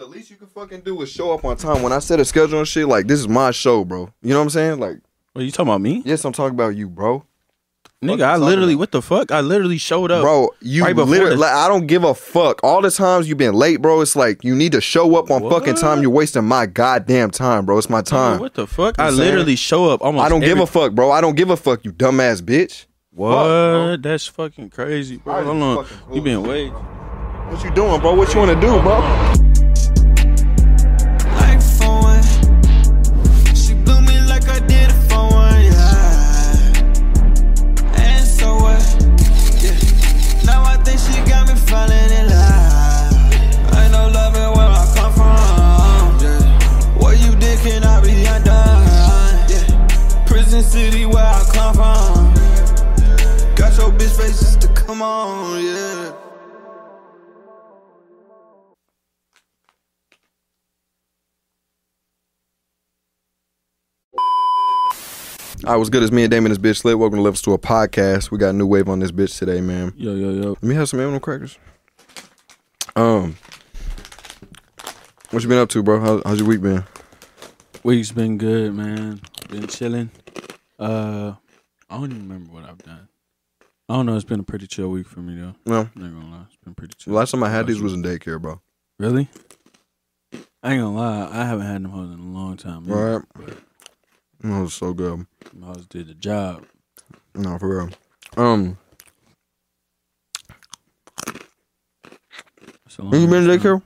the least you can fucking do is show up on time. When I set a schedule and shit, like, this is my show, bro. You know what I'm saying? Like, well, you talking about me? Yes, I'm talking about you, bro. Nigga, I literally, what the fuck? I literally showed up. Bro, you right literally, like, I don't give a fuck. All the times you've been late, bro, it's like, you need to show up on fucking time. You're wasting my goddamn time, bro. It's my time. Dude, what the fuck? You I literally show up almost give a fuck, bro. I don't give a fuck, you dumbass bitch. What? Fuck, that's fucking crazy, bro. Hold on. Cool. You been waiting. What you doing, bro? What you want to do, bro? Like for one. She blew me like I did for one, yeah. And so what? Yeah. Now I think she got me falling in love. I know love it where I come from, yeah. What you did cannot be undone, yeah. Prison city where I come from. Got your bitch faces to come on, yeah. All right, what's good? It's me and Damion, this bitch Slit. Welcome to Levels to a podcast. We got a new wave on this bitch today, man. Yo, yo, yo. Let me have some M&M crackers. What you been up to, bro? How's your week been? Week's been good, man. Been chilling. I don't even remember what I've done. I don't know. It's been a pretty chill week for me, though. No. I'm not gonna lie. It's been pretty chill. Last time I had these was in daycare, bro. Really? I ain't gonna lie. I haven't had them hoes in a long time. Right. That was so good. I just did the job. No, for real. You been in daycare?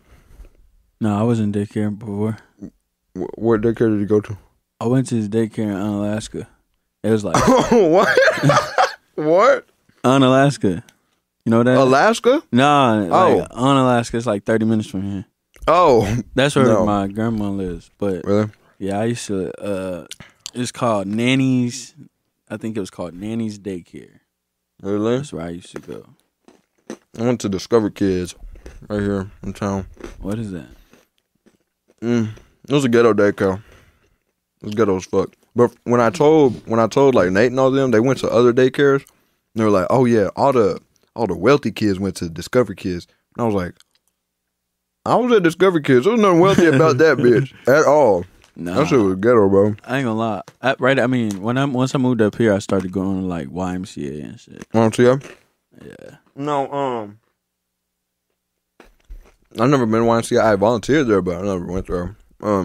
No, I was in daycare before. What daycare did you go to? I went to this daycare in Alaska. It was like... what? What? On Alaska. You know that? Alaska? Nah. Like, on Alaska, it's like 30 minutes from here. Oh. That's where my grandma lives. But really? Yeah, I used to, it's called Nanny's, I think it was called Nanny's Daycare. Really? That's where I used to go. I went to Discover Kids right here in town. What is that? It was a ghetto daycare. It was ghetto as fuck. But when I told like Nate and all them, they went to other daycares. They were like, oh yeah, all the wealthy kids went to Discover Kids. And I was like, I was at Discover Kids. There was nothing wealthy about that bitch at all. Nah, that shit was ghetto, bro. I ain't gonna lie. Once I moved up here, I started going to like YMCA and shit. YMCA? Yeah. No, I've never been to YMCA. I volunteered there, but I never went there. But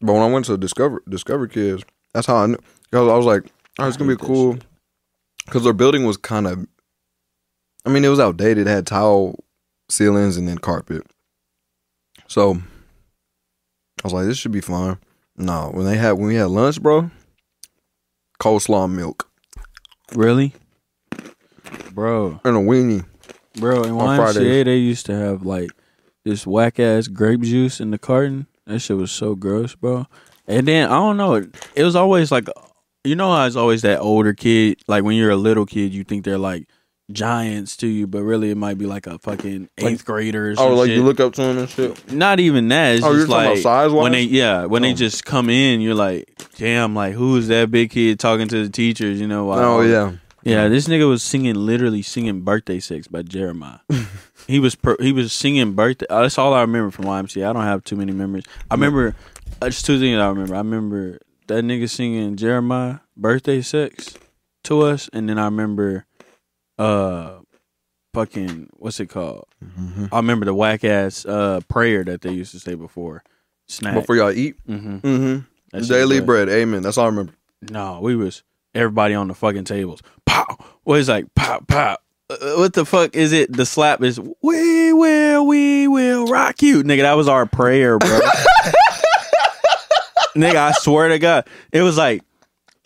when I went to Discover Kids, that's how I knew. Cause I was like, oh, it's gonna be cool. Shit. Cause their building was kind of, I mean, it was outdated. It had tile ceilings and then carpet. So I was like, this should be fun. No, when we had lunch, bro, coleslaw milk. Really? Bro. And a weenie. Bro, in YMCA, they used to have like this whack ass grape juice in the carton. That shit was so gross, bro. And then, I don't know, it was always like, you know how it's always that older kid, like when you're a little kid, you think they're like giants to you, but really it might be like a fucking eighth grader or something. Oh, like shit. You look up to them and shit? Not even that. It's just like, size-wise? When they just come in, you're like, damn, like who is that big kid talking to the teachers, you know? Yeah, this nigga was literally singing Birthday Sex by Jeremiah. He was singing Birthday. That's all I remember from YMCA. I don't have too many memories. I remember, just two things I remember. I remember that nigga singing Jeremiah, Birthday Sex to us, and then I remember fucking, what's it called? Mm-hmm. I remember the whack-ass prayer that they used to say before snack. Before y'all eat? Mm-hmm. Mm-hmm. Daily bread, amen. That's all I remember. No, we was everybody on the fucking tables. Pow! Well, it's like, pop, pop. What the fuck is it? The slap is, we will rock you. Nigga, that was our prayer, bro. Nigga, I swear to God. It was like,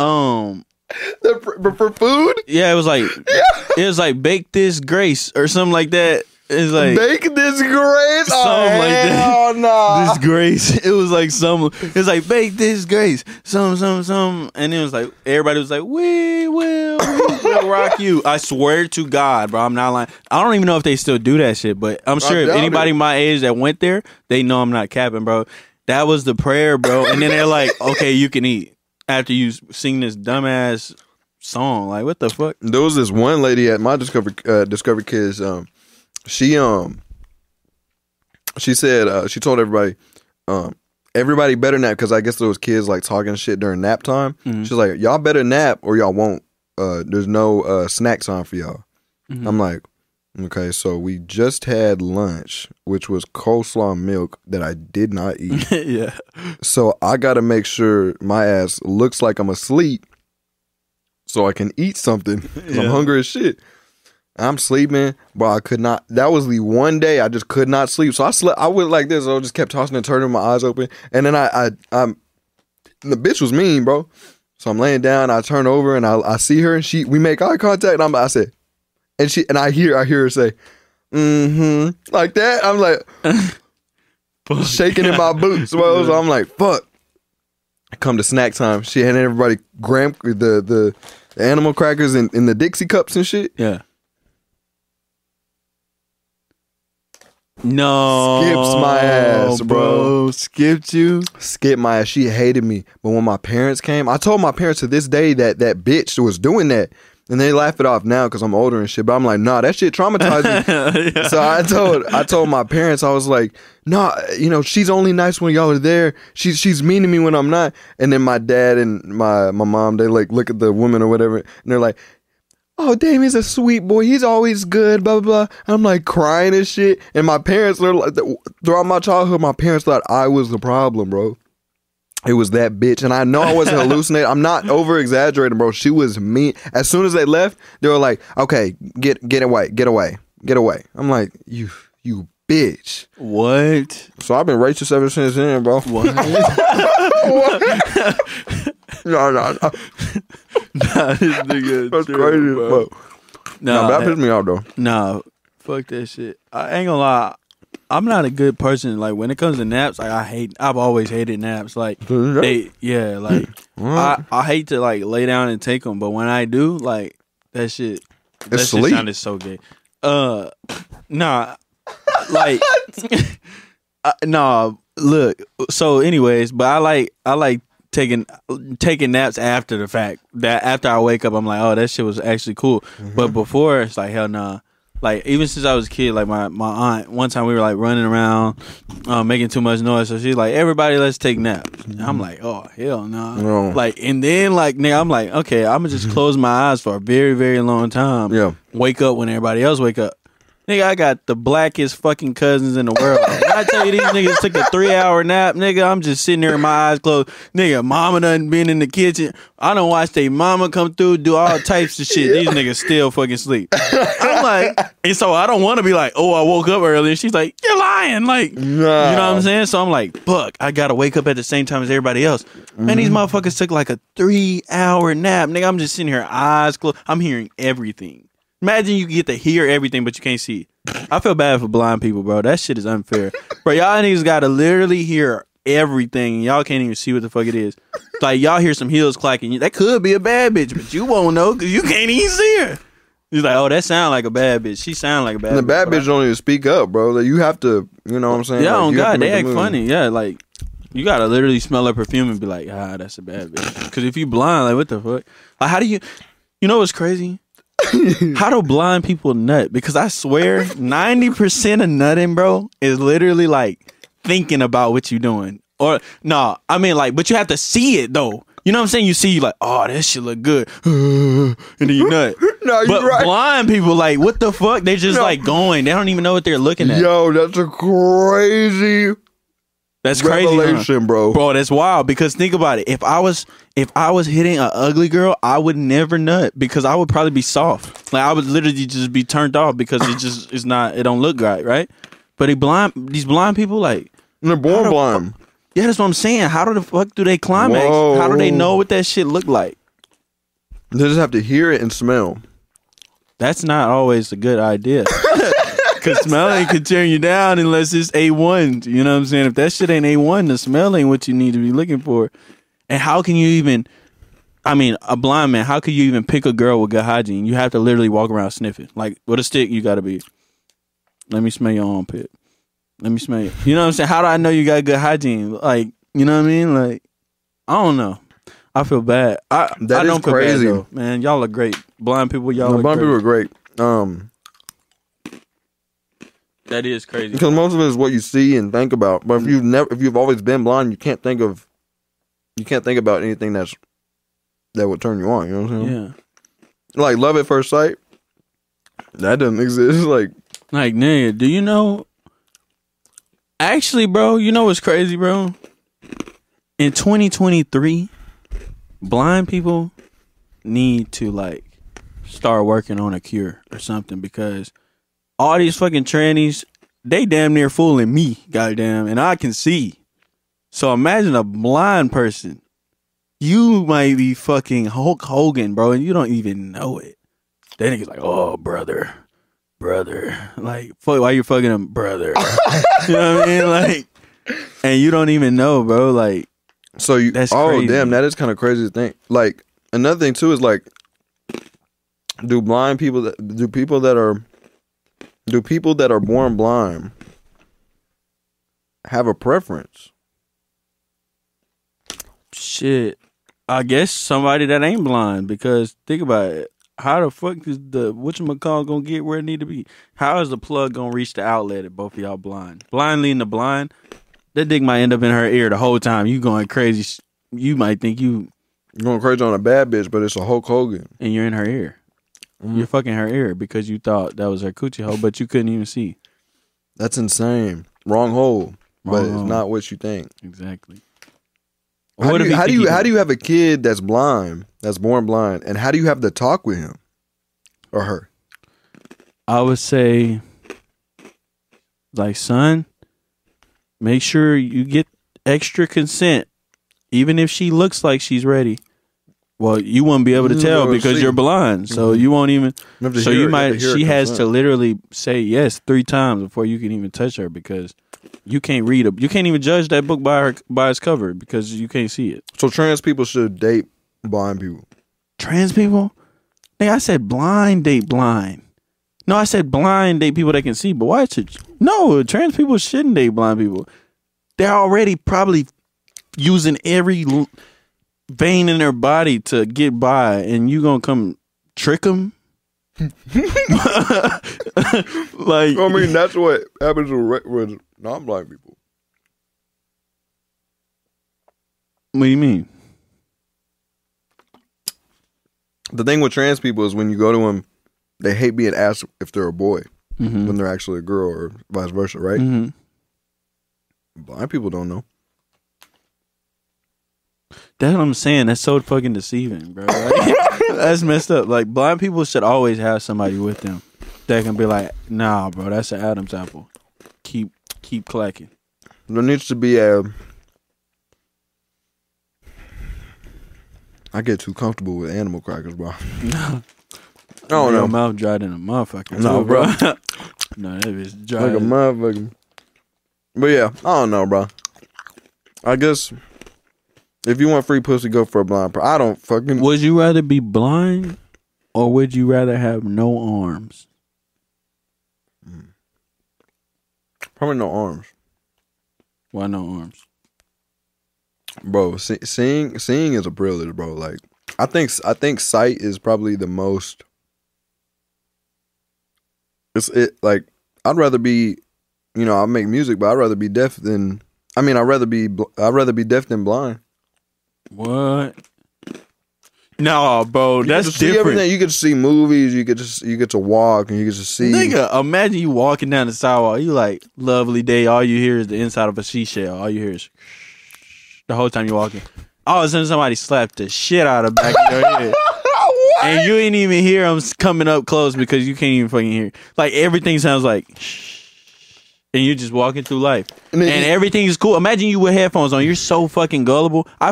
for food? Yeah, it was like bake this grace or something like that. It's like bake this grace, something like that. Oh no, this grace. It was like some. It's like bake this grace, some. And it was like everybody was like, we will rock you. I swear to God, bro, I'm not lying. I don't even know if they still do that shit, but I'm sure if anybody my age that went there, they know I'm not capping, bro. That was the prayer, bro. And then they're like, okay, you can eat. After you sing this dumbass song, like what the fuck? There was this one lady at my Discover Kids. She She said, she told everybody, everybody better nap, because I guess there was kids like talking shit during nap time. Mm-hmm. She's like, y'all better nap or y'all won't. There's no snack time for y'all. Mm-hmm. I'm like, okay, so we just had lunch, which was coleslaw milk that I did not eat. Yeah. So I got to make sure my ass looks like I'm asleep so I can eat something. Yeah. I'm hungry as shit. I'm sleeping, but I could not. That was the one day I just could not sleep. So I slept. I went like this. I just kept tossing and turning, my eyes open. And then I'm the bitch was mean, bro. So I'm laying down. I turn over and I see her and we make eye contact. And I said, and I hear her say, mm-hmm, like that. I'm like shaking in my boots. Bro. So I'm like, fuck. I come to snack time. She handed everybody the animal crackers in the Dixie cups and shit. Yeah. No. Skips my ass, bro. Skipped you? Skipped my ass. She hated me. But when my parents came, I told my parents to this day that bitch was doing that. And they laugh it off now because I'm older and shit. But I'm like, nah, that shit traumatized me. Yeah. So I told my parents, I was like, nah, you know, she's only nice when y'all are there. She's mean to me when I'm not. And then my dad and my mom, they like look at the woman or whatever. And they're like, oh, Damien's a sweet boy. He's always good, blah, blah, blah. And I'm like crying and shit. And my parents, throughout my childhood, my parents thought I was the problem, bro. It was that bitch. And I know I wasn't hallucinating. I'm not over-exaggerating, bro. She was mean. As soon as they left, they were like, okay, get away. I'm like, you bitch. What? So I've been racist ever since then, bro. What? What? No. Nah, this nigga. That's true, crazy, bro. Nah, that pissed me off, though. Nah, fuck that shit. I ain't gonna lie. I'm not a good person. Like, when it comes to naps, like, I've always hated naps. Like, I hate to, like, lay down and take them. But when I do, like, that shit. It's sleep. That shit sounded so gay. Nah. Like, nah, look. So, anyways, but I like taking naps after the fact. That after I wake up, I'm like, oh, that shit was actually cool. Mm-hmm. But before, it's like, hell nah. Like, even since I was a kid, like, my aunt, one time we were, like, running around, making too much noise. So she's like, everybody, let's take naps. And I'm like, oh, hell nah. No. Like, and then, like, nigga, I'm like, okay, I'm going to just close my eyes for a very, very long time. Yeah. Wake up when everybody else wake up. Nigga, I got the blackest fucking cousins in the world. I tell you, these niggas took a 3-hour nap, nigga. I'm just sitting there with my eyes closed. Nigga, mama done been in the kitchen. I done watched they mama come through, do all types of shit. Yeah. These niggas still fucking sleep. I'm like, and so I don't want to be like, oh, I woke up early. She's like, you're lying. Like, no. You know what I'm saying? So I'm like, fuck, I got to wake up at the same time as everybody else. Mm-hmm. Man, these motherfuckers took like a 3-hour nap. Nigga, I'm just sitting here, eyes closed. I'm hearing everything. Imagine you get to hear everything, but you can't see. I feel bad for blind people, bro. That shit is unfair. Bro, y'all niggas gotta literally hear everything. Y'all can't even see what the fuck it is. Like, y'all hear some heels clacking. That could be a bad bitch, but you won't know because you can't even see her. He's like, oh, that sound like a bad bitch. She sound like a bad bitch. And the bad bitch don't even speak up, bro. Like, you have to, you know what I'm saying? Yeah, like, on God, they act funny. Yeah, like, you gotta literally smell her perfume and be like, ah, that's a bad bitch. Because if you blind, like, what the fuck? Like, how do you... You know what's crazy? How do blind people nut? Because I swear 90% of nutting, bro, is literally like thinking about what you doing. Or no, I mean, like, but you have to see it though. You know what I'm saying? You see, like, oh, that shit look good, and then you nut. No, you're but right. Blind people, like, what the fuck? They just like going. They don't even know what they're looking at. Yo, that's a crazy. That's crazy, huh? Bro, that's wild. Because think about it. If I was hitting an ugly girl, I would never nut because I would probably be soft. Like, I would literally just be turned off because it don't look right, right? But these blind people, like, and they're born blind. Yeah, that's what I'm saying. How the fuck do they climax? Whoa. How do they know what that shit look like? They just have to hear it and smell. That's not always a good idea. Because smelling could turn you down unless it's A1. You know what I'm saying? If that shit ain't A1, the smell ain't what you need to be looking for. And how can you even, I mean, a blind man, how could you even pick a girl with good hygiene? You have to literally walk around sniffing. Like, with a stick, you got to be, let me smell your armpit. Let me smell you. You know what I'm saying? How do I know you got good hygiene? Like, you know what I mean? Like, I don't know. I feel bad. That I is don't feel crazy. Bad, though. Man, y'all are great. Blind people, y'all are great. Blind people are great. That is crazy. Because most of it is what you see and think about. But if you've never, if you've always been blind, you can't think of, you can't think about anything that's that would turn you on. You know what I'm saying? Yeah. Like love at first sight, that doesn't exist. Like nigga, do you know? Actually, bro, you know what's crazy, bro? In 2023, blind people need to like start working on a cure or something, because all these fucking trannies, they damn near fooling me, goddamn, and I can see. So imagine a blind person. You might be fucking Hulk Hogan, bro, and you don't even know it. That nigga's like, oh, brother. Like, fuck, why you fucking him, brother? You know what I mean? Like, and you don't even know, bro. Like, so you, that's oh, crazy. Damn, that is kind of crazy to think. Like, another thing, too, is like, do blind people, do people that are born blind have a preference? Shit. I guess somebody that ain't blind, because think about it. How the fuck is the whatchamacallit gonna get where it need to be? How is the plug gonna reach the outlet if both of y'all blind? Blind leading the blind? That dick might end up in her ear the whole time. You going crazy. You might think you're going crazy on a bad bitch, but it's a Hulk Hogan. And you're in her ear. Mm. You're fucking her ear because you thought that was her coochie hole, but you couldn't even see. That's insane. Wrong hole. But it's not what you think. Exactly. How do you have a kid that's blind, that's born blind, and how do you have to talk with him or her? I would say, like, son, make sure you get extra consent, even if she looks like she's ready. Well, you won't be able to tell because you're blind, so you won't even. So you might. She has to literally say yes 3 times before you can even touch her, because you can't read you can't even judge that book by its cover because you can't see it. So trans people should date blind people. Trans people? Hey, I said blind date blind. No, I said blind date people that can see. But why should? No, trans people shouldn't date blind people. They're already probably using every vein in their body to get by, and you gonna come trick them? Like, I mean, that's what happens with non-blind people. What do you mean? The thing with trans people is when you go to them, they hate being asked if they're a boy when they're actually a girl, or vice versa, right? Blind people don't know. That's what I'm saying. That's so fucking deceiving, bro. Like, that's messed up. Like, blind people should always have somebody with them that can be like, nah, bro, that's an Adam's apple. Keep clacking. There needs to be a... I get too comfortable with animal crackers, bro. No. I don't know. Your mouth dried in a motherfucker. No, bro. No, that is dry. Like a motherfucker. But yeah, I don't know, bro. I guess... if you want free pussy, go for a blind person. I don't fucking... Would you rather be blind or would you rather have no arms? Probably no arms. Why no arms? Bro, seeing is a privilege, bro. Like, I think sight is probably the most... Like, I'd rather be... You know, I make music, but I'd rather be deaf than... I mean, I'd rather be deaf than blind. What? No, bro, that's different. See everything. You get to see movies. You get to walk, and you get to see. Nigga, imagine you walking down the sidewalk. You like, lovely day. All you hear is the inside of a seashell. All you hear is the whole time you're walking. All of a sudden, somebody slapped the shit out of the back of your head, and you ain't even hear them coming up close because you can't even fucking hear. Like, everything sounds like. And you're just walking through life. And everything is cool. Imagine you with headphones on. You're so fucking gullible. I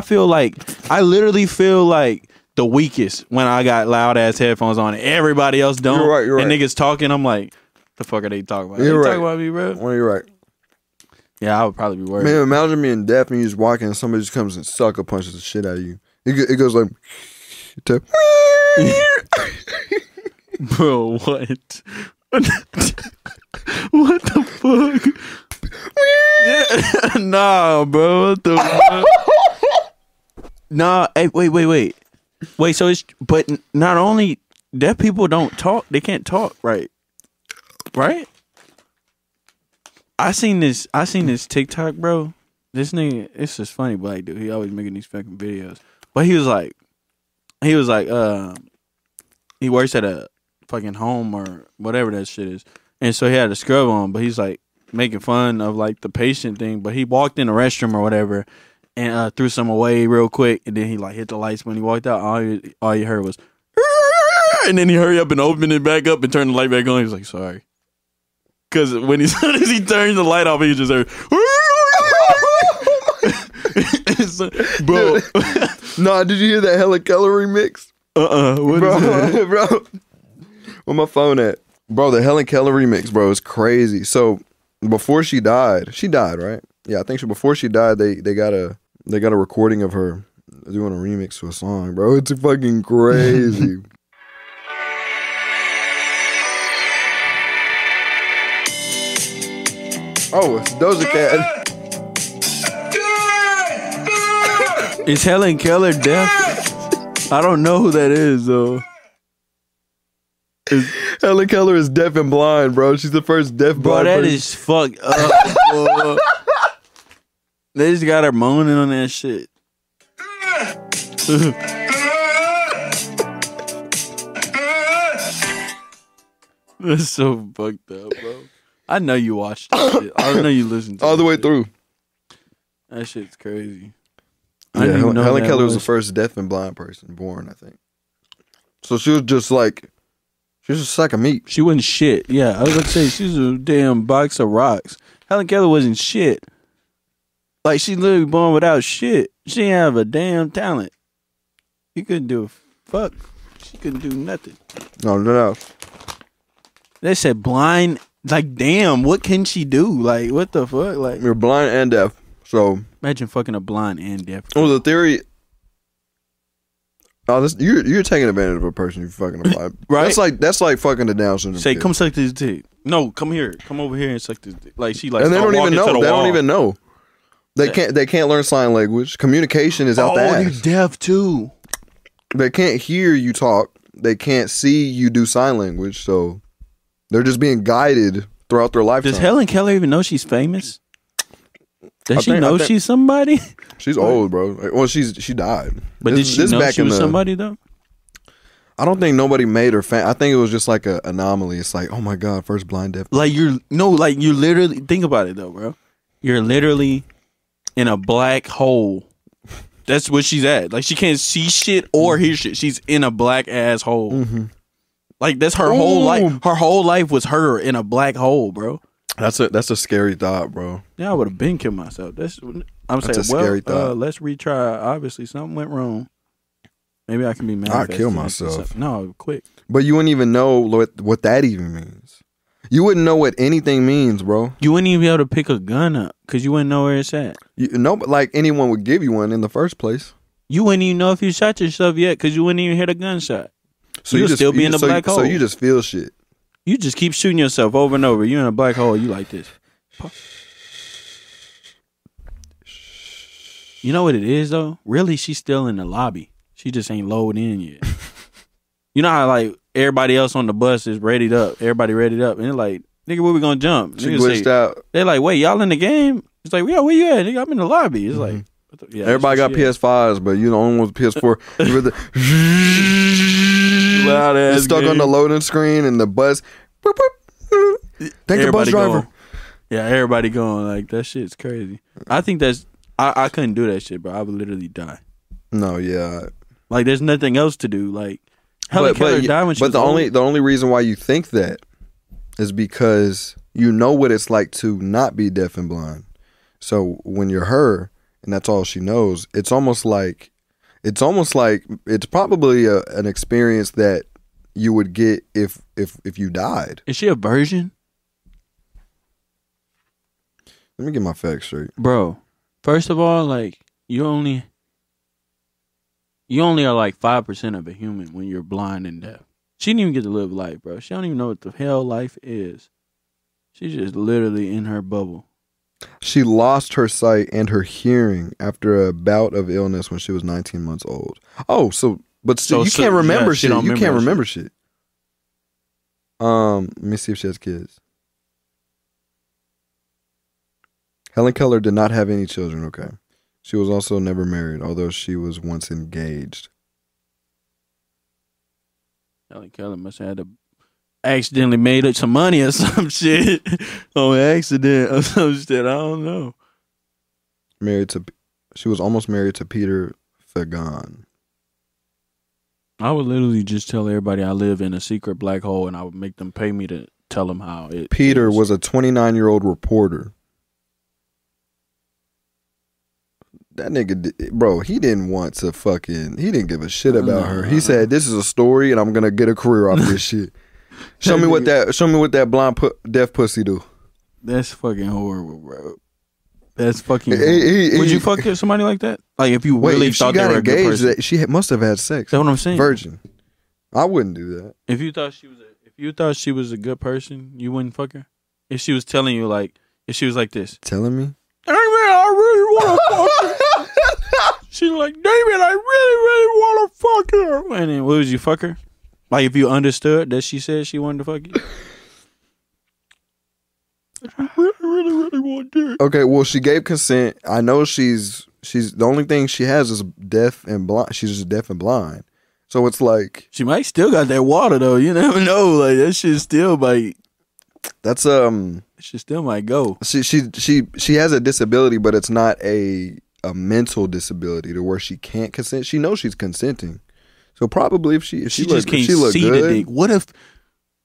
literally feel like the weakest when I got loud ass headphones on. Everybody else don't. You're right. And niggas talking. I'm like, the fuck are they talking about? You're right. Talking about me, bro? Well, you're right. Yeah, I would probably be worried. Man, imagine being deaf and you just walking and somebody just comes and sucker punches the shit out of you. It goes like... Bro, what? What the fuck? Nah, bro. What the fuck? Nah, hey, wait. Wait, so it's... But not only... Deaf people don't talk. They can't talk right. Right? I seen this TikTok, bro. This nigga, it's just funny black dude. He always making these fucking videos. But he was like, he works at a fucking home or whatever that shit is. And so he had a scrub on, but he's like making fun of like the patient thing. But he walked in the restroom or whatever and threw some away real quick. And then he like hit the lights when he walked out. All you heard was, and then he hurried up and opened it back up and turned the light back on. He's like, sorry. Because when he, as soon as he turned the light off, he just heard, bro. Nah, did you hear that Helen Keller remix? What bro, is that? Bro, where my phone at? Bro, the Helen Keller remix, bro, is crazy. So before she died, right? Yeah, I think before she died, they got a recording of her doing a remix to a song, bro. It's fucking crazy. Oh, it's Doja Cat. Is Helen Keller deaf? I don't know who that is, though. Helen Keller is deaf and blind, bro. She's the first deaf blind person. Bro, that is fucked up, bro. They just got her moaning on that shit. That's so fucked up, bro. I know you watched that shit. I know you listened to it. All the way through. That shit's crazy. Yeah, Helen Keller was the first deaf and blind person born, I think. So she was just a sack of meat. She wasn't shit. Yeah, I was gonna say she was a damn box of rocks. Helen Keller wasn't shit. Like, she literally born without shit. She didn't have a damn talent. You couldn't do a fuck. She couldn't do nothing. No. They said blind. Like, damn, what can she do? Like, what the fuck? Like, you're blind and deaf. So imagine fucking a blind and deaf. Well, the theory. Oh, this, you're taking advantage of a person you fucking apply. Right? That's like fucking the Down syndrome. Say, kid. Come suck this dick. No, come here. Come over here and suck this dick. Like, she like. And they don't even know. They don't even know. They can't learn sign language. Communication is out the ass. Oh, you're deaf too. They can't hear you talk. They can't see you do sign language. So they're just being guided throughout their lifetime. Does Helen Keller even know she's famous? Does she think she's somebody? She's old, bro. Well, she died. But did she know she was somebody, though? I don't think nobody made her famous. I think it was just like an anomaly. It's like, oh my God, first blind deaf. Like, you literally, think about it, though, bro. You're literally in a black hole. That's what she's at. Like, she can't see shit or hear shit. She's in a black ass hole. Mm-hmm. Like, that's her whole life. Her whole life was her in a black hole, bro. That's a scary thought, bro. Yeah, I would have been killing myself. That's a scary thought. Let's retry. Obviously, something went wrong. Maybe I can be mad. I'd kill myself. No, quick. But you wouldn't even know what that even means. You wouldn't know what anything means, bro. You wouldn't even be able to pick a gun up because you wouldn't know where it's at. But like anyone would give you one in the first place. You wouldn't even know if you shot yourself yet because you wouldn't even hear the gunshot. So you'd still be in the black hole. So you just feel shit. You just keep shooting yourself over and over. You're in a black hole. You like this. You know what it is, though? Really, she's still in the lobby. She just ain't loaded in yet. You know how, like, everybody else on the bus is readied up. Everybody readied up. And they're like, nigga, where we going to jump? She glitched out. They're like, wait, y'all in the game? It's like, yeah, where you at? Nigga, I'm in the lobby. It's like. Yeah, everybody got PS5s, but you the only one with PS4. You're stuck on the loading screen and the bus. Boop, boop. Thank the bus driver. Going. Yeah, everybody going like that. Shit's crazy. I think that's I couldn't do that shit, bro. I would literally die. No, yeah. Like, there's nothing else to do. Like, Helen Keller died when she was old. the only reason why you think that is because you know what it's like to not be deaf and blind. So when you're her. And that's all she knows. It's almost like it's probably an experience that you would get if you died. Is she a virgin? Let me get my facts straight, bro. First of all, like you only are like 5% of a human when you're blind and deaf. She didn't even get to live life, bro. She don't even know what the hell life is. She's just literally in her bubble. She lost her sight and her hearing after a bout of illness when she was 19 months old. Oh, so but still, so, you can't remember shit. You remember can't remember shit. Let me see if she has kids. Helen Keller did not have any children, okay. She was also never married, although she was once engaged. Helen Keller must have had to accidentally made up some money or some shit. On accident or some shit. I don't know. She was almost married to Peter Fagan. I would literally just tell everybody I live in a secret black hole, and I would make them pay me to tell them how it. Peter was a 29-year-old reporter. That nigga, bro, he didn't want to fucking, he didn't give a shit about her. He said, "This is a story, and I'm gonna get a career off this shit." Show me what that blonde deaf pussy do. That's fucking horrible, bro. That's fucking. Would you fuck somebody like that? Like if you really thought they were a good person, she must have had sex. That's what I'm saying. Virgin. I wouldn't do that. If you thought she was, a good person, you wouldn't fuck her. If she was telling you like, if she was like this, telling me, "Damion, I really want to fuck her." She's like, "Damion, I really want to fuck her." And then would you fuck her? Like if you understood that she said she wanted to fuck you. Really want dick. Okay, well, she gave consent. I know she's the only thing she has is deaf and blind. She's just deaf and blind. So it's like she might still got that water though. You never know. Like that shit still might. That's She still might go. She has a disability, but it's not a mental disability to where she can't consent. She knows she's consenting. So probably if she just can't see the dick. What if?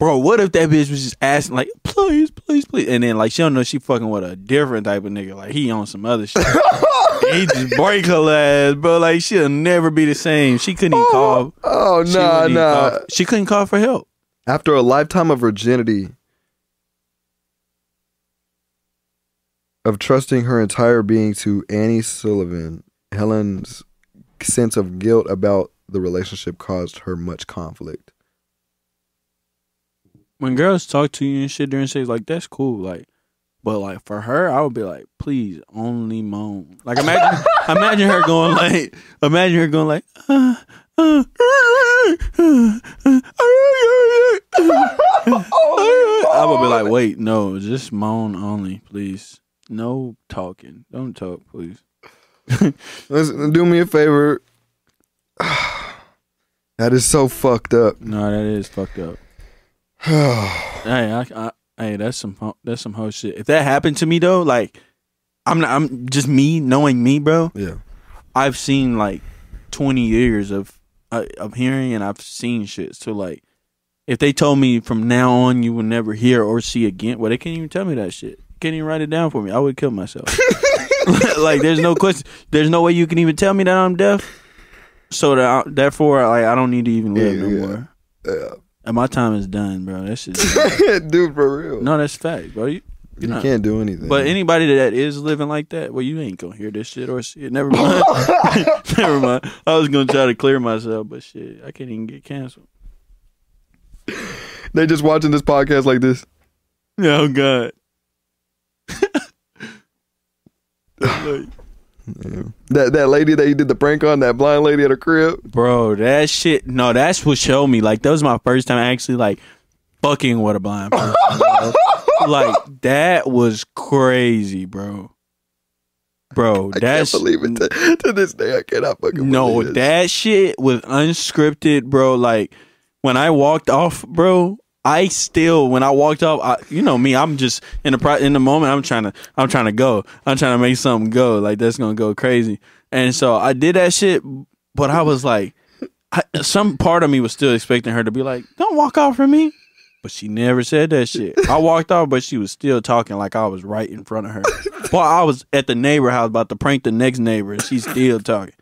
Bro, what if that bitch was just asking, like, "Please, please, please," and then, like, she don't know she fucking with a different type of nigga. Like, he on some other shit. He just break her ass, bro. Like, she'll never be the same. She couldn't even call. Oh, no. She couldn't call for help. After a lifetime of virginity, of trusting her entire being to Annie Sullivan, Helen's sense of guilt about the relationship caused her much conflict. When girls talk to you and shit during sex, like, that's cool, like, but like for her, I would be like, "Please, only moan." Like imagine her going like, I would be like, "Wait, no, just moan only, please. No talking, don't talk, please." Listen, do me a favor. That is so fucked up. No, that is fucked up. Hey, that's some whole shit. If that happened to me though, like, I'm just me knowing me, bro. Yeah, I've seen like 20 years of hearing, and I've seen shit. So like, if they told me from now on you will never hear or see again, well, they can't even tell me that shit. Can't even write it down for me. I would kill myself. Like, there's no question. There's no way you can even tell me that I'm deaf. So therefore, like, I don't need to even live no more. Yeah. And my time is done, bro. That shit's done. Dude, for real. No, that's fact, bro. You can't do anything. But anybody that is living like that, well, you ain't gonna hear this shit or shit. Never mind. Never mind. I was gonna try to clear myself, but shit, I can't even get canceled. They just watching this podcast like this. Oh God. Like, yeah. That lady that you did the prank on, that blind lady at her crib, bro. That shit, no, that's what showed me. Like, that was my first time actually like fucking with a blind person. Like, that was crazy, bro. Bro, that's, I can't believe it. To this day, I cannot fucking. No, that shit was unscripted, bro. Like, when I walked off, bro. You know me, I'm just in the moment. I'm trying to make something go. Like, that's gonna go crazy. And so I did that shit, but I was like, some part of me was still expecting her to be like, "Don't walk off from me," but she never said that shit. I walked off, but she was still talking like I was right in front of her. Well, I was at the neighbor house about to prank the next neighbor, and she's still talking.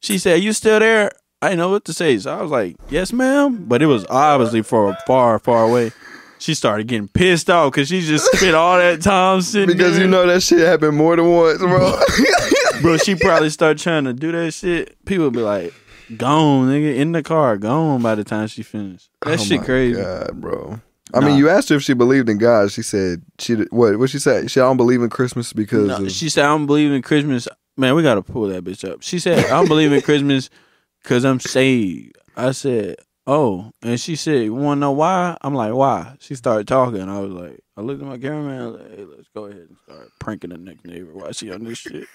She said, "You still there?" I didn't know what to say, so I was like, "Yes, ma'am," but it was obviously for far, far away. She started getting pissed off because she just spent all that time sitting because there. You know that shit happened more than once, bro. Bro, she probably started trying to do that shit. People be like, "Gone, nigga, in the car, gone." By the time she finished, that shit crazy, God, bro. I mean, you asked her if she believed in God. She said What she said? She, "I don't believe in Christmas because." No, she said, "I don't believe in Christmas." Man, we gotta pull that bitch up. She said, "I don't believe in Christmas." Because I'm saved. I said, oh, and she said, you want to know why? I'm like, why? She started talking. I was like, I looked at my cameraman. I was like, hey, let's go ahead and start pranking the next neighbor while she on this shit.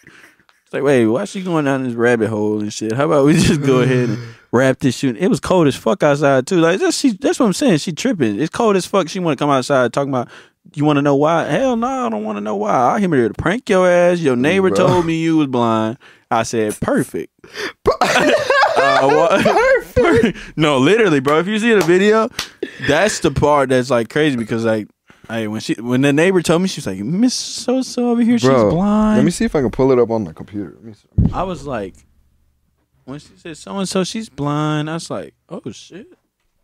It's like, wait, why she going down this rabbit hole and shit? How about we just go ahead and wrap this shit? It was cold as fuck outside, too. Like, that's what I'm saying. She tripping. It's cold as fuck. She want to come outside talking about, you want to know why? Hell no, I don't want to know why. I came here to prank your ass. Your neighbor told me you was blind. I said, perfect. Perfect. No, literally, bro. If you see the video, that's the part that's like crazy because like, hey, when the neighbor told me, she was like, Miss So So over here, bro, she's blind. Let me see if I can pull it up on my computer. Let me see. I was like, when she said so and so, she's blind. I was like, oh shit.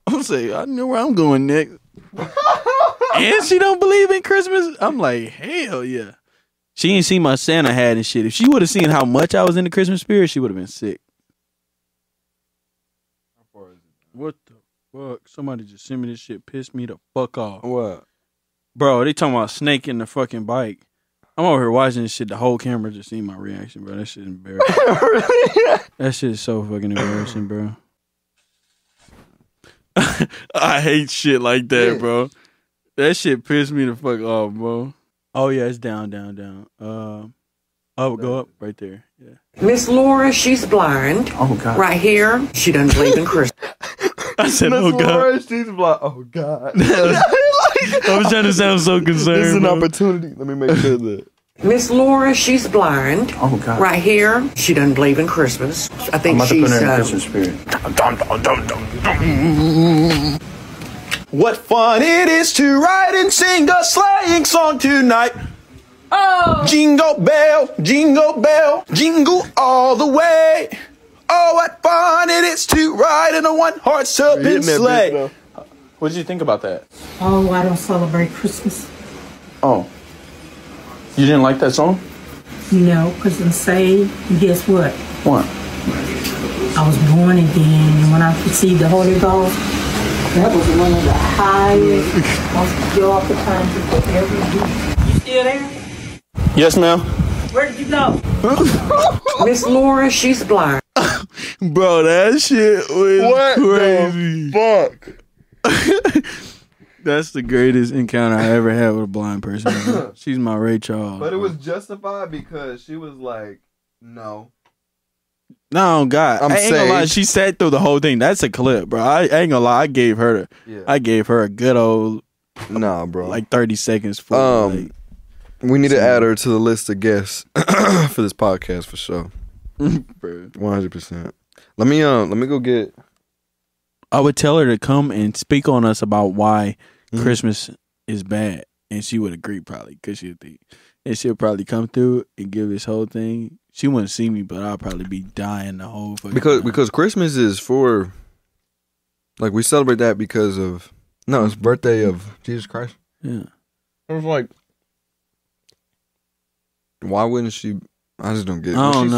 I was like, I know where I'm going next. And she don't believe in Christmas. I'm like, hell yeah. She ain't seen my Santa hat and shit. If she would have seen how much I was in the Christmas spirit, she would have been sick. How far is it? What the fuck? Somebody just sent me this shit. Pissed me the fuck off. What? Bro, they talking about snake in the fucking bike. I'm over here watching this shit. The whole camera just seen my reaction, bro. That shit is embarrassing. Really? That shit is so fucking embarrassing, bro. I hate shit like that, yeah, bro. That shit pissed me the fuck off, bro. Oh, yeah, it's down, down, down. Go up right there. Yeah. Miss Laura, she's blind. Oh, God. Right here. She doesn't believe in Christmas. I said, Miss Laura, she's blind. Oh, God. I was trying to sound so concerned. This is an opportunity. Let me make sure that. Miss Laura, she's blind. Oh, God. Right here. She doesn't believe in Christmas. I think she's... I'm about to put her in Christmas spirit. What fun it is to ride and sing a sleighing song tonight. Oh! Jingle bell, jingle bell, jingle all the way. Oh, what fun it is to ride in a one-horse open sleigh. What did you think about that? Oh, I don't celebrate Christmas. Oh. You didn't like that song? No, because I'm saved. Guess what? What? I was born again, and when I received the Holy Ghost, that was one of the highest, most joyful times you could ever do. You still there? Yes, ma'am. Where did you go? Miss Laura, she's blind. Bro, that shit was crazy. What the fuck? That's the greatest encounter I ever had with a blind person, man. She's my Ray Charles. But it was justified because she was like, no, God, I ain't gonna lie. She sat through the whole thing. That's a clip, bro. I ain't gonna lie. I gave her a good old, nah, bro, like 30 seconds. For we need to add her to the list of guests for this podcast for sure, 100%. Let me go get. I would tell her to come and speak on us about why Christmas is bad, and she would agree probably because she'd think, and she'll probably come through and give this whole thing. She wouldn't see me, but I'll probably be dying the whole fucking time. Because Christmas is for, like, we celebrate that because of it's birthday of Jesus Christ. Yeah, I was like, why wouldn't she? I just don't get it. I don't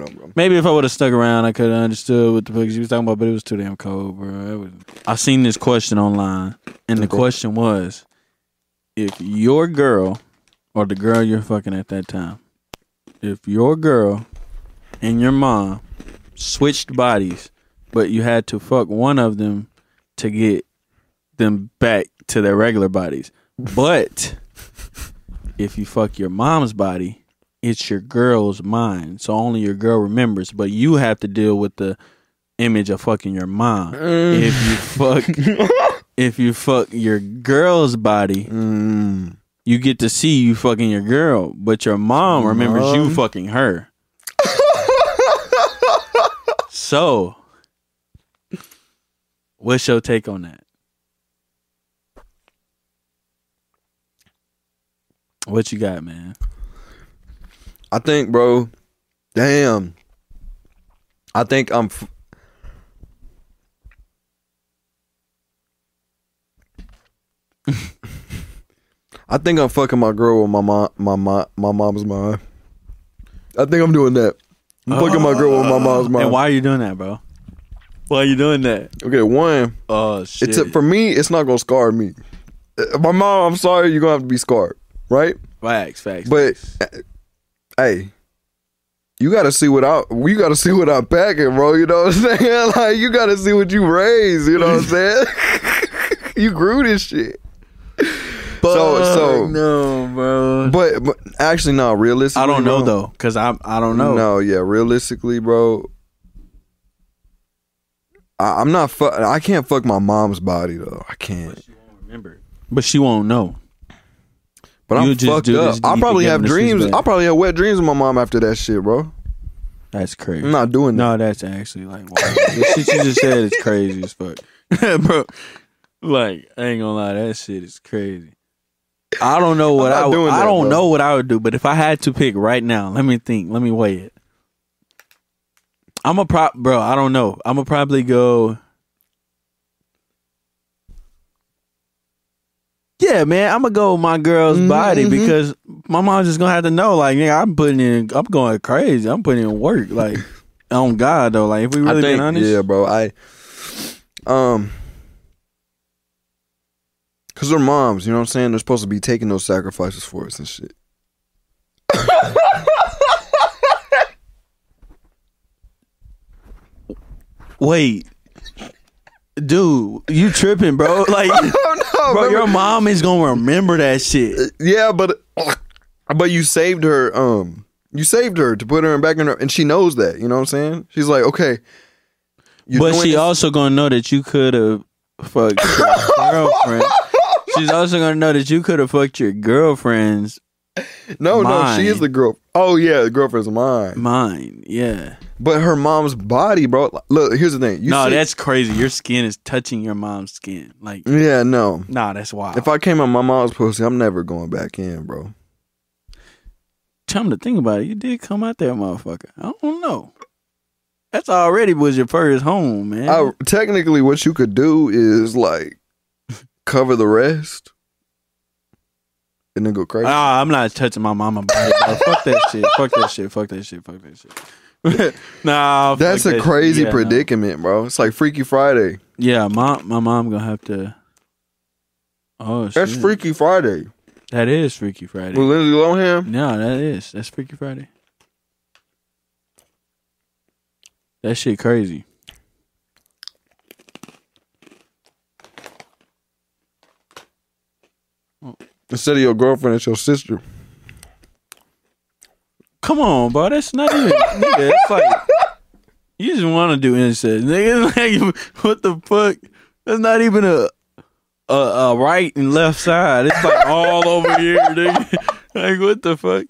know, bro. Maybe if I would have stuck around, I could have understood what the fuck she was talking about, but it was too damn cold, bro. I seen this question online, and the question was, if your girl, or the girl you're fucking at that time, if your girl and your mom switched bodies, but you had to fuck one of them to get them back to their regular bodies, but if you fuck your mom's body, it's your girl's mind, so only your girl remembers, but you have to deal with the image of fucking your mom. If you fuck your girl's body, you get to see you fucking your girl, but your mom remembers you fucking her. So what's your take on that? What you got, man? I think, bro, damn. I think I'm... I think I'm fucking my girl with my mom's mind. I think I'm doing that. I'm fucking my girl with my mom's mind. And why are you doing that, bro? Why are you doing that? Okay, one. Oh, shit. For me, it's not going to scar me. My mom, I'm sorry, you're going to have to be scarred, right? Facts. But... Hey, You gotta see what I'm packing, bro. You know what I'm saying? Like, you gotta see what you raised. You know what I'm saying? You grew this shit. But so no, bro. But actually, no. Realistically, I don't know, bro, though, because I don't know. No, yeah. Realistically, bro, I can't fuck my mom's body though. I can't. But she won't remember. But she won't know. But I'm fucked up. I probably have dreams. I probably have wet dreams with my mom after that shit, bro. That's crazy. I'm not doing that. No, that's actually like, wow. The shit you just said is crazy as fuck. Bro, like, I ain't gonna lie, that shit is crazy. I don't know what I would, know what I would do, but if I had to pick right now, let me think, let me weigh it. Bro, I don't know. I'm gonna probably go. Yeah, man, I'm gonna go with my girl's body because my mom's just gonna have to know. Like, nigga, I'm going crazy. I'm putting in work. Like, on God though. Like, if we really been honest, yeah, bro. Cause they're moms. You know what I'm saying? They're supposed to be taking those sacrifices for us and shit. Wait. Dude, you tripping, bro? Like, no, bro, your mom is gonna remember that shit. Yeah, but you saved her. You saved her to put her back in her, and she knows that. You know what I'm saying? She's like, okay. But she also gonna know that you could have fucked your girlfriend. She's also gonna know that you could have fucked your girlfriend's. No, she is the girl. Oh yeah, the girlfriend's mine. Mine, yeah. But her mom's body, bro. Look, here's the thing. That's crazy. Your skin is touching your mom's skin. Like, yeah, no. Nah, that's wild. If I came on my mom's pussy, I'm never going back in, bro. Time to think about it. You did come out there, motherfucker. I don't know. That's already was your first home, man. Technically, what you could do is like cover the rest and then go crazy. Ah, I'm not touching my mama body, bro. Fuck that shit. Fuck that shit. Fuck that shit. Fuck that shit. Nah, that's a crazy predicament, bro. It's like Freaky Friday. Yeah, my mom gonna have to. Oh, that's shit. Freaky Friday. That is Freaky Friday. With Lindsay Lohan. No, that's Freaky Friday. That shit crazy. Oh. Instead of your girlfriend, it's your sister. Come on, bro. That's not even, nigga. It's like, you just want to do incest, nigga. Like, what the fuck? That's not even a right and left side. It's like all over here, nigga. Like, what the fuck?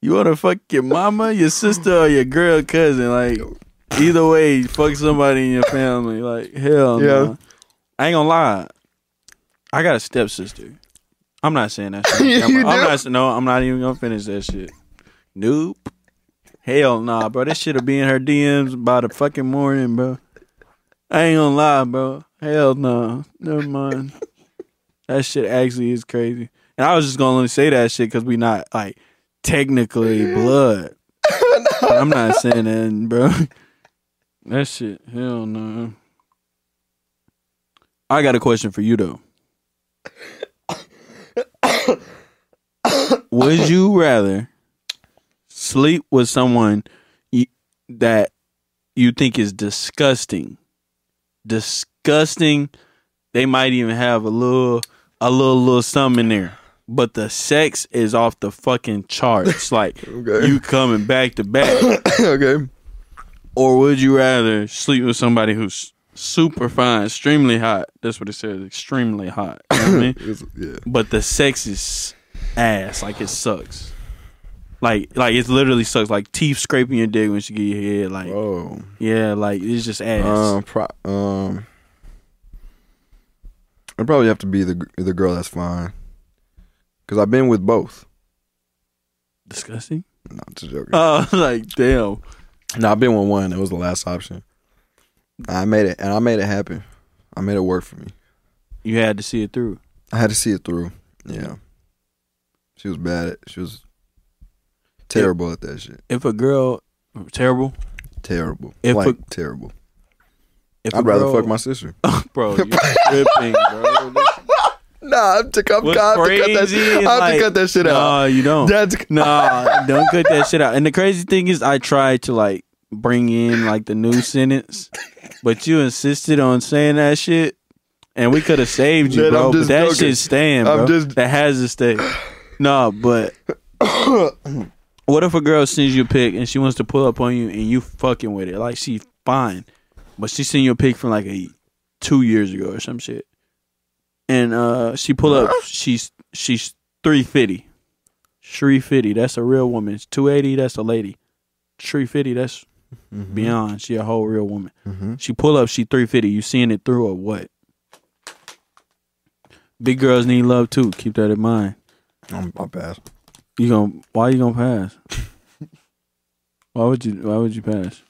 You want to fuck your mama, your sister, or your girl cousin? Like, either way, fuck somebody in your family. Like, hell yeah. No. I ain't gonna lie. I got a stepsister. I'm not saying that shit. I'm not even gonna finish that shit. Nope. Hell nah, bro. This shit'll be in her DMs by the fucking morning, bro. I ain't gonna lie, bro. Hell nah. Never mind. That shit actually is crazy. And I was just gonna only say that shit because we not, like, technically blood. No, I'm not saying that, bro. That shit, hell nah. I got a question for you, though. Would you rather sleep with someone that you think is disgusting? They might even have a little something in there, but the sex is off the fucking charts. Like, okay, you coming back to back. Okay. Or would you rather sleep with somebody who's super fine, extremely hot? That's what it says, extremely hot. You know what I mean? Yeah. But the sex is ass. Like, it sucks. Like it literally sucks. Like, teeth scraping your dick when she get your head. Like, whoa. Yeah, like, it's just ass. I'd probably have to be the girl that's fine, cause I've been with both. Disgusting. No, I'm just joking. Oh, like, damn. No, I've been with one. It was the last option. I made it happen. I made it work for me. You had to see it through. I had to see it through. Yeah. She was bad at. She was terrible at that shit. If a girl terrible. Terrible. I'd rather fuck my sister. Bro, you're tripping, bro. Nah, I have to cut that shit out. No, you don't. Don't cut that shit out. And the crazy thing is, I tried to like bring in like the new sentence, but you insisted on saying that shit, and we could have saved you, man, bro. But that shit's staying, bro. That has to stay. No, but what if a girl sends you a pic and she wants to pull up on you and you fucking with it, like she fine, but she sent you a pic from like a 2 years ago or some shit. And she pull up, she's 350. 350, that's a real woman. It's 280, that's a lady. 350, that's beyond. She a whole real woman. She pull up, she 350. You seeing it through or what? Big girls need love too. Keep that in mind. I'll pass. Why you gonna pass? Why would you pass?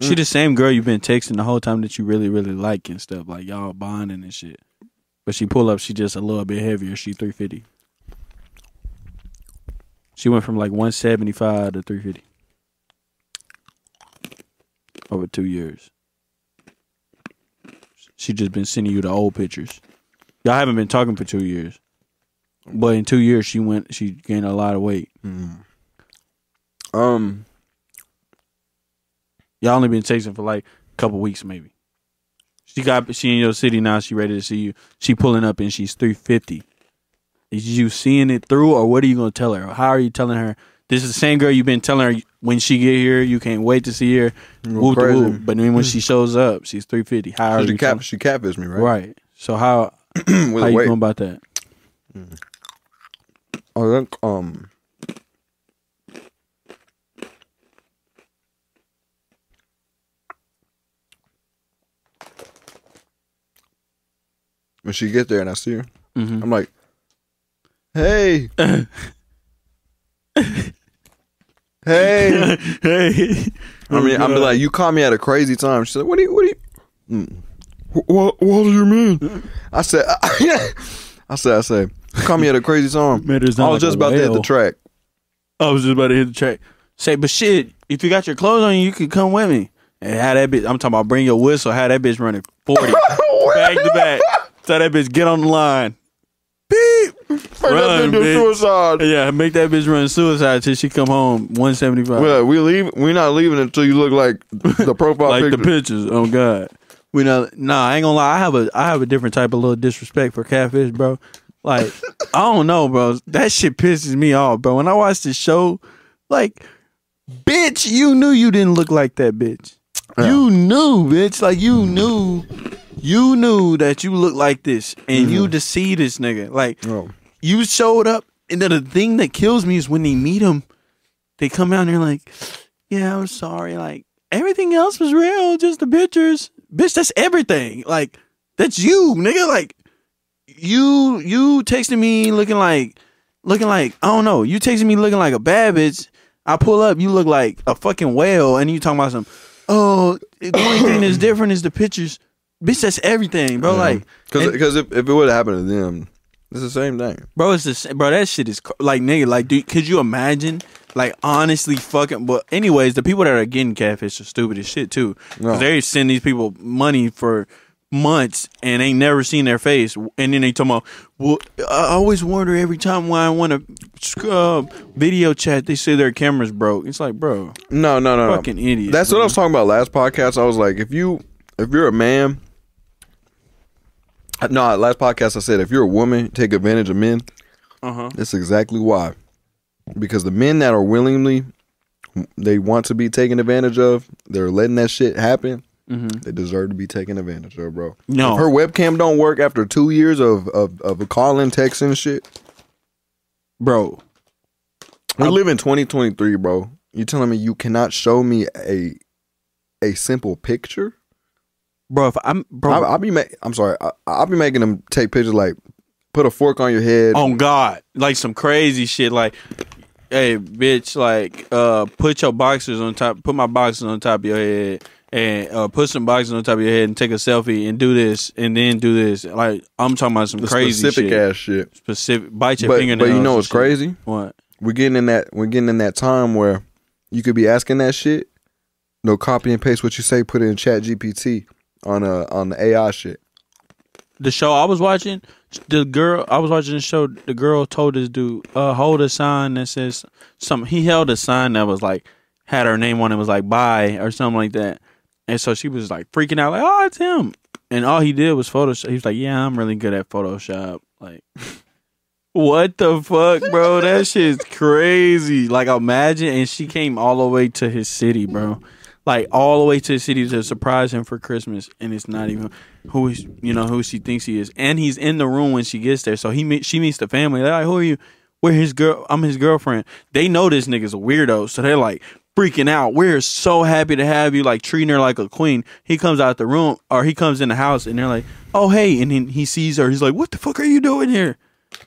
She the same girl you've been texting the whole time that you really, really like and stuff. Like, y'all bonding and shit. But she pull up, she just a little bit heavier. She 350. She went from like 175 to 350. Over 2 years. She just been sending you the old pictures. Y'all haven't been talking for 2 years. But in 2 years, she gained a lot of weight. Y'all only been texting for like a couple weeks maybe. She in your city now. She ready to see you. She pulling up and she's 350. Is you seeing it through, or what are you gonna tell her? How are you telling her? This is the same girl you've been telling her when she get here, you can't wait to see her. Whoop. But then when she shows up, she's 350. How are you? She catfished me, right? Right. So how you going about that? I think when she get there and I see her, I'm like, hey. Hey. I mean, I'm like, you caught me at a crazy time. She's like, what do you what do you mean? I said, I say, you caught me at a crazy time. Man, I was just about to hit the track. Say, but shit, if you got your clothes on, you could come with me. And how that bitch, I'm talking about bring your whistle, how that bitch running 40. Back to back. Tell that bitch get on the line. Beep. Run, bitch. Suicide. Yeah, make that bitch run suicide till she come home 175. Well, we're not leaving until you look like the profile like picture. Like the pictures. Oh God. I ain't gonna lie, I have a different type of little disrespect for catfish, bro. Like, I don't know, bro. That shit pisses me off, bro. When I watch this show, like, bitch, you knew you didn't look like that bitch. Yeah. You knew, bitch. Like, you knew that you looked like this, and you deceived this nigga. Like, you showed up, and then the thing that kills me is when they meet him, they come out and they're like, yeah, I'm sorry. Like, everything else was real, just the pictures. Bitch, that's everything. Like, that's you, nigga. Like, you texting me looking like, I don't know, you texting me looking like a bad bitch. I pull up, you look like a fucking whale, and you talking about some, the only thing that's different is the pictures. Bitch, that's everything, bro. Like, because if it would have happened to them, it's the same thing, bro. That shit is like, nigga. Like, could you imagine? Like, honestly, fucking. But anyways, the people that are getting catfish are stupid as shit too. Cause they send these people money for months and ain't never seen their face, and then they talking about, well, I always wonder every time when I want to video chat, they say their camera's broke. It's like, bro, no, fucking idiot. That's what I was talking about last podcast. I was like, if you're a man. No, last podcast I said, if you're a woman, take advantage of men. That's exactly why. Because the men that are willingly, they want to be taken advantage of, they're letting that shit happen, they deserve to be taken advantage of, bro. No. If her webcam don't work after 2 years of calling, texting shit. Bro. We live in 2023, bro. You telling me you cannot show me a simple picture? Bro, I'll be making them take pictures like, put a fork on your head. Oh God, like some crazy shit. Like, hey, bitch, like, put my boxers on top of your head, and put some boxers on top of your head, and take a selfie, and do this, and then do this. Like, I'm talking about some crazy specific shit. Ass shit. Specific, bite your fingernails. But you know what's crazy? What? We're getting in that time where you could be asking that shit. No, copy and paste what you say. Put it in ChatGPT. On the AI shit. the show I was watching, the girl told this dude, hold a sign that says something. He held a sign that was like, had her name on it, was like, bye, or something like that. And so she was like freaking out, like, oh, it's him. And all he did was Photoshop. He was like, yeah, I'm really good at Photoshop. Like, what the fuck, bro? That shit's crazy. Like, imagine. And she came all the way to his city, bro. Like, all the way to the city to surprise him for Christmas. And it's not even who she thinks he is. And he's in the room when she gets there. So she meets the family. They're like, who are you? We're his girl. I'm his girlfriend. They know this nigga's a weirdo. So they're like freaking out. We're so happy to have you, like treating her like a queen. He comes out the room, or he comes in the house, and they're like, oh, hey. And then he sees her. He's like, what the fuck are you doing here?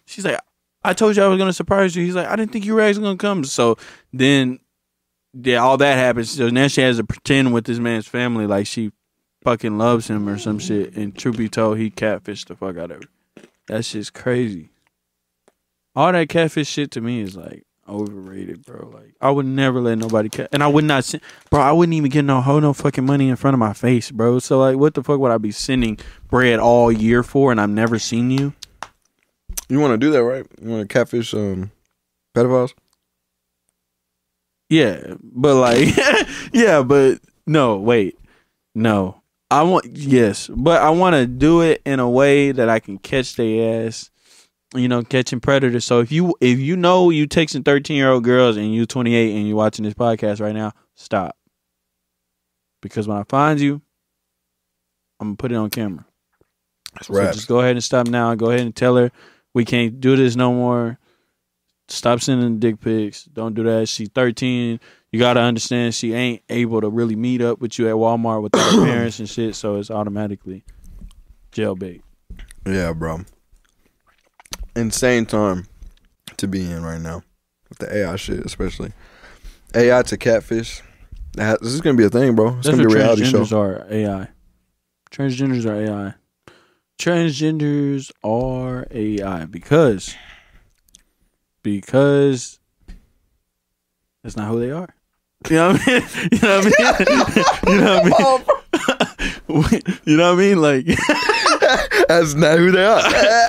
She's like, I told you I was going to surprise you. He's like, I didn't think you were actually going to come. So then, yeah, all that happens. So now she has to pretend with this man's family like she fucking loves him or some shit. And truth be told, he catfished the fuck out of her. That shit's crazy. All that catfish shit to me is like overrated, bro. Like, I would never let nobody cat. And I would not send, bro, I wouldn't even get no fucking money in front of my face, bro. So, like, what the fuck would I be sending bread all year for and I've never seen you? You want to do that, right? You want to catfish pedophiles? Yeah, but like, yeah, but no, wait, no. Yes, but I want to do it in a way that I can catch their ass, catching predators. So if you know you texting 13-year-old girls and you 28 and you're watching this podcast right now, stop. Because when I find you, I'm going to put it on camera. That's right. So just go ahead and stop now. Go ahead and tell her we can't do this no more. Stop sending dick pics. Don't do that. She's 13. You got to understand she ain't able to really meet up with you at Walmart with her parents and shit, so it's automatically jailbait. Yeah, bro. Insane time to be in right now with the AI shit, especially. AI to catfish. This is going to be a thing, bro. It's going to be a reality show. Transgenders are AI because that's not who they are. You know what I mean? You know what I mean? Like, that's not who they are.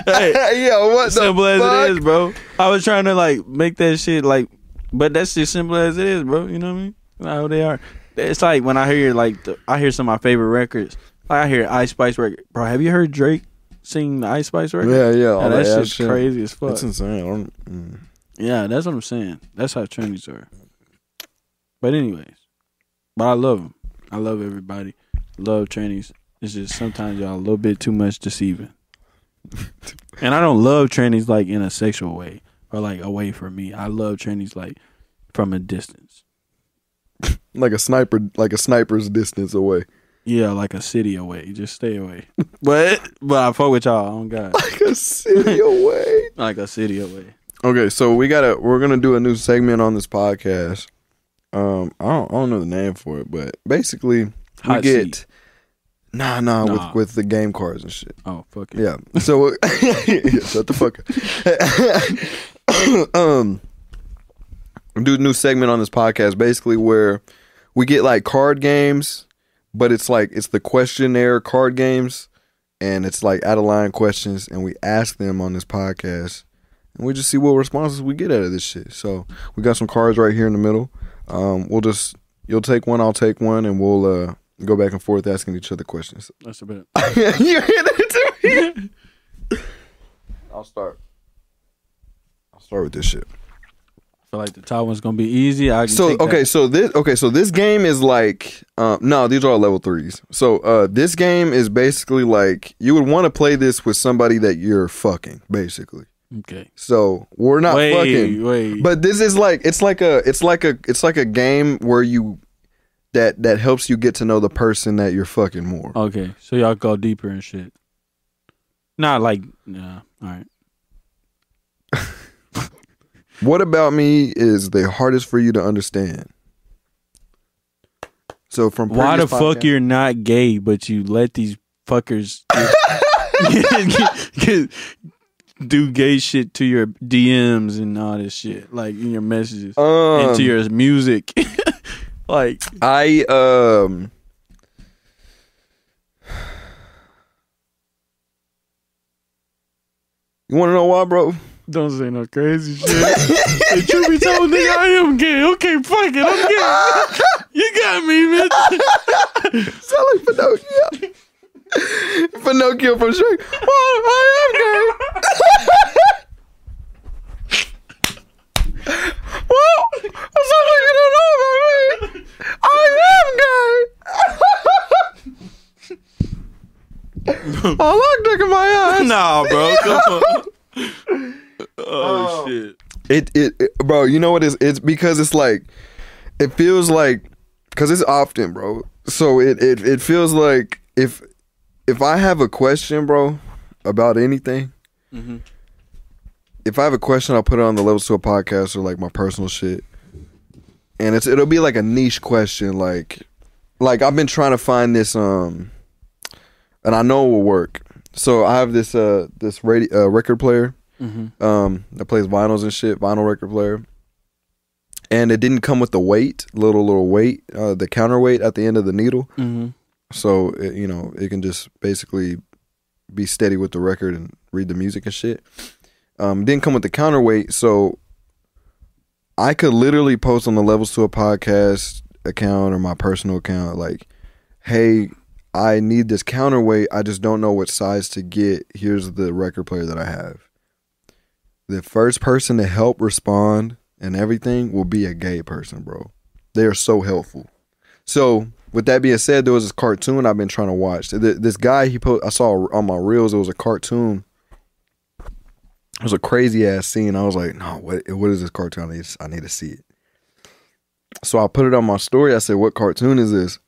Hey, yo, what the fuck? Simple as it is, bro. I was trying to like make that shit like, but that's just simple as it is, bro. You know what I mean? That's not who they are. It's like when I hear I hear some of my favorite records. Like I hear Ice Spice record, bro. Have you heard Drake sing the Ice Spice record? Yeah, that shit's crazy as fuck. That's insane. Yeah, that's what I'm saying. That's how trendies are. But anyways, I love them. I love everybody. Love trannies. It's just sometimes y'all a little bit too much deceiving. And I don't love trannies like in a sexual way or like away from me. I love trannies like from a distance, like a sniper's distance away. Yeah, like a city away. Just stay away. But I fuck with y'all. Oh God. Like a city away. Like a city away. Okay, so we're gonna do a new segment on this podcast. I don't know the name for it, but basically Hot we get seat. Nah. With the game cards and shit. Oh fuck it. Yeah. So shut the fuck up. We do a new segment on this podcast basically where we get like card games. But it's like, it's the questionnaire card games, and it's like out-of-line questions, and we ask them on this podcast, and we just see what responses we get out of this shit. So we got some cards right here in the middle. You'll take one, I'll take one, and we'll go back and forth asking each other questions. That's a bit. You hear that to me? I'll start with this shit. I feel like the top one's gonna be easy. So this game is like these are all level 3s. So this game is basically like you would want to play this with somebody that you're fucking, basically. Okay. So we're not fucking. Wait. But this is like it's like a game where you that helps you get to know the person that you're fucking more. Okay. So y'all go deeper and shit. All right. What about me is the hardest for you to understand? So from why the fuck you're not gay, but you let these fuckers do gay shit to your DMs and all this shit, like in your messages and to your music. Like You want to know why, bro? Don't say no crazy shit. The truth be told, nigga, I am gay. Okay, fuck it, I'm gay. You got me, bitch. Sound like Pinocchio. Pinocchio from Shrek. Oh, I am gay. Well, that's something you don't know about me. I am gay. I like dick in my eyes. Nah, bro, come on. Oh, shit. It bro, you know what is? It's because it's like, it feels like, because it's often, bro. So it feels like if I have a question, bro, about anything, mm-hmm. if I have a question, I'll put it on the Levels to a Podcast or like my personal shit, and it'll be like a niche question, like I've been trying to find this, and I know it will work. So I have this this radio record player. Mm-hmm. That plays vinyls and shit, vinyl record player, and it didn't come with the weight, little weight, the counterweight at the end of the needle, mm-hmm. so it, you know, it can just basically be steady with the record and read the music and shit. Didn't come with the counterweight, so I could literally post on the Levels to a Podcast account or my personal account like, hey, I need this counterweight, I just don't know what size to get, here's the record player that I have. The first person to help respond and everything will be a gay person, bro. They are so helpful. So, with that being said, there was this cartoon I've been trying to watch. This guy, I saw on my reels, it was a cartoon. It was a crazy-ass scene. I was like, no, what is this cartoon? I need to see it. So, I put it on my story. I said, what cartoon is this?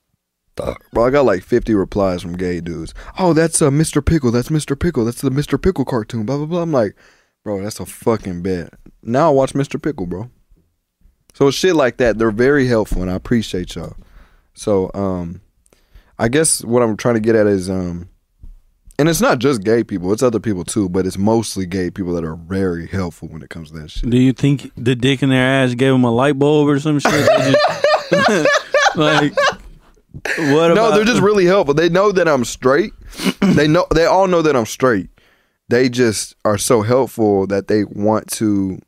Bro, I got like 50 replies from gay dudes. Oh, that's Mr. Pickle. That's Mr. Pickle. That's the Mr. Pickle cartoon, blah, blah, blah. I'm like... Bro, that's a fucking bet. Now I watch Mr. Pickle, bro. So shit like that, they're very helpful, and I appreciate y'all. So, I guess what I'm trying to get at is, and it's not just gay people, it's other people too, but it's mostly gay people that are very helpful when it comes to that shit. Do you think the dick in their ass gave them a light bulb or some shit? Like... what? No, they're just really helpful. They know that I'm straight. They all know that I'm straight. They just are so helpful that they want to,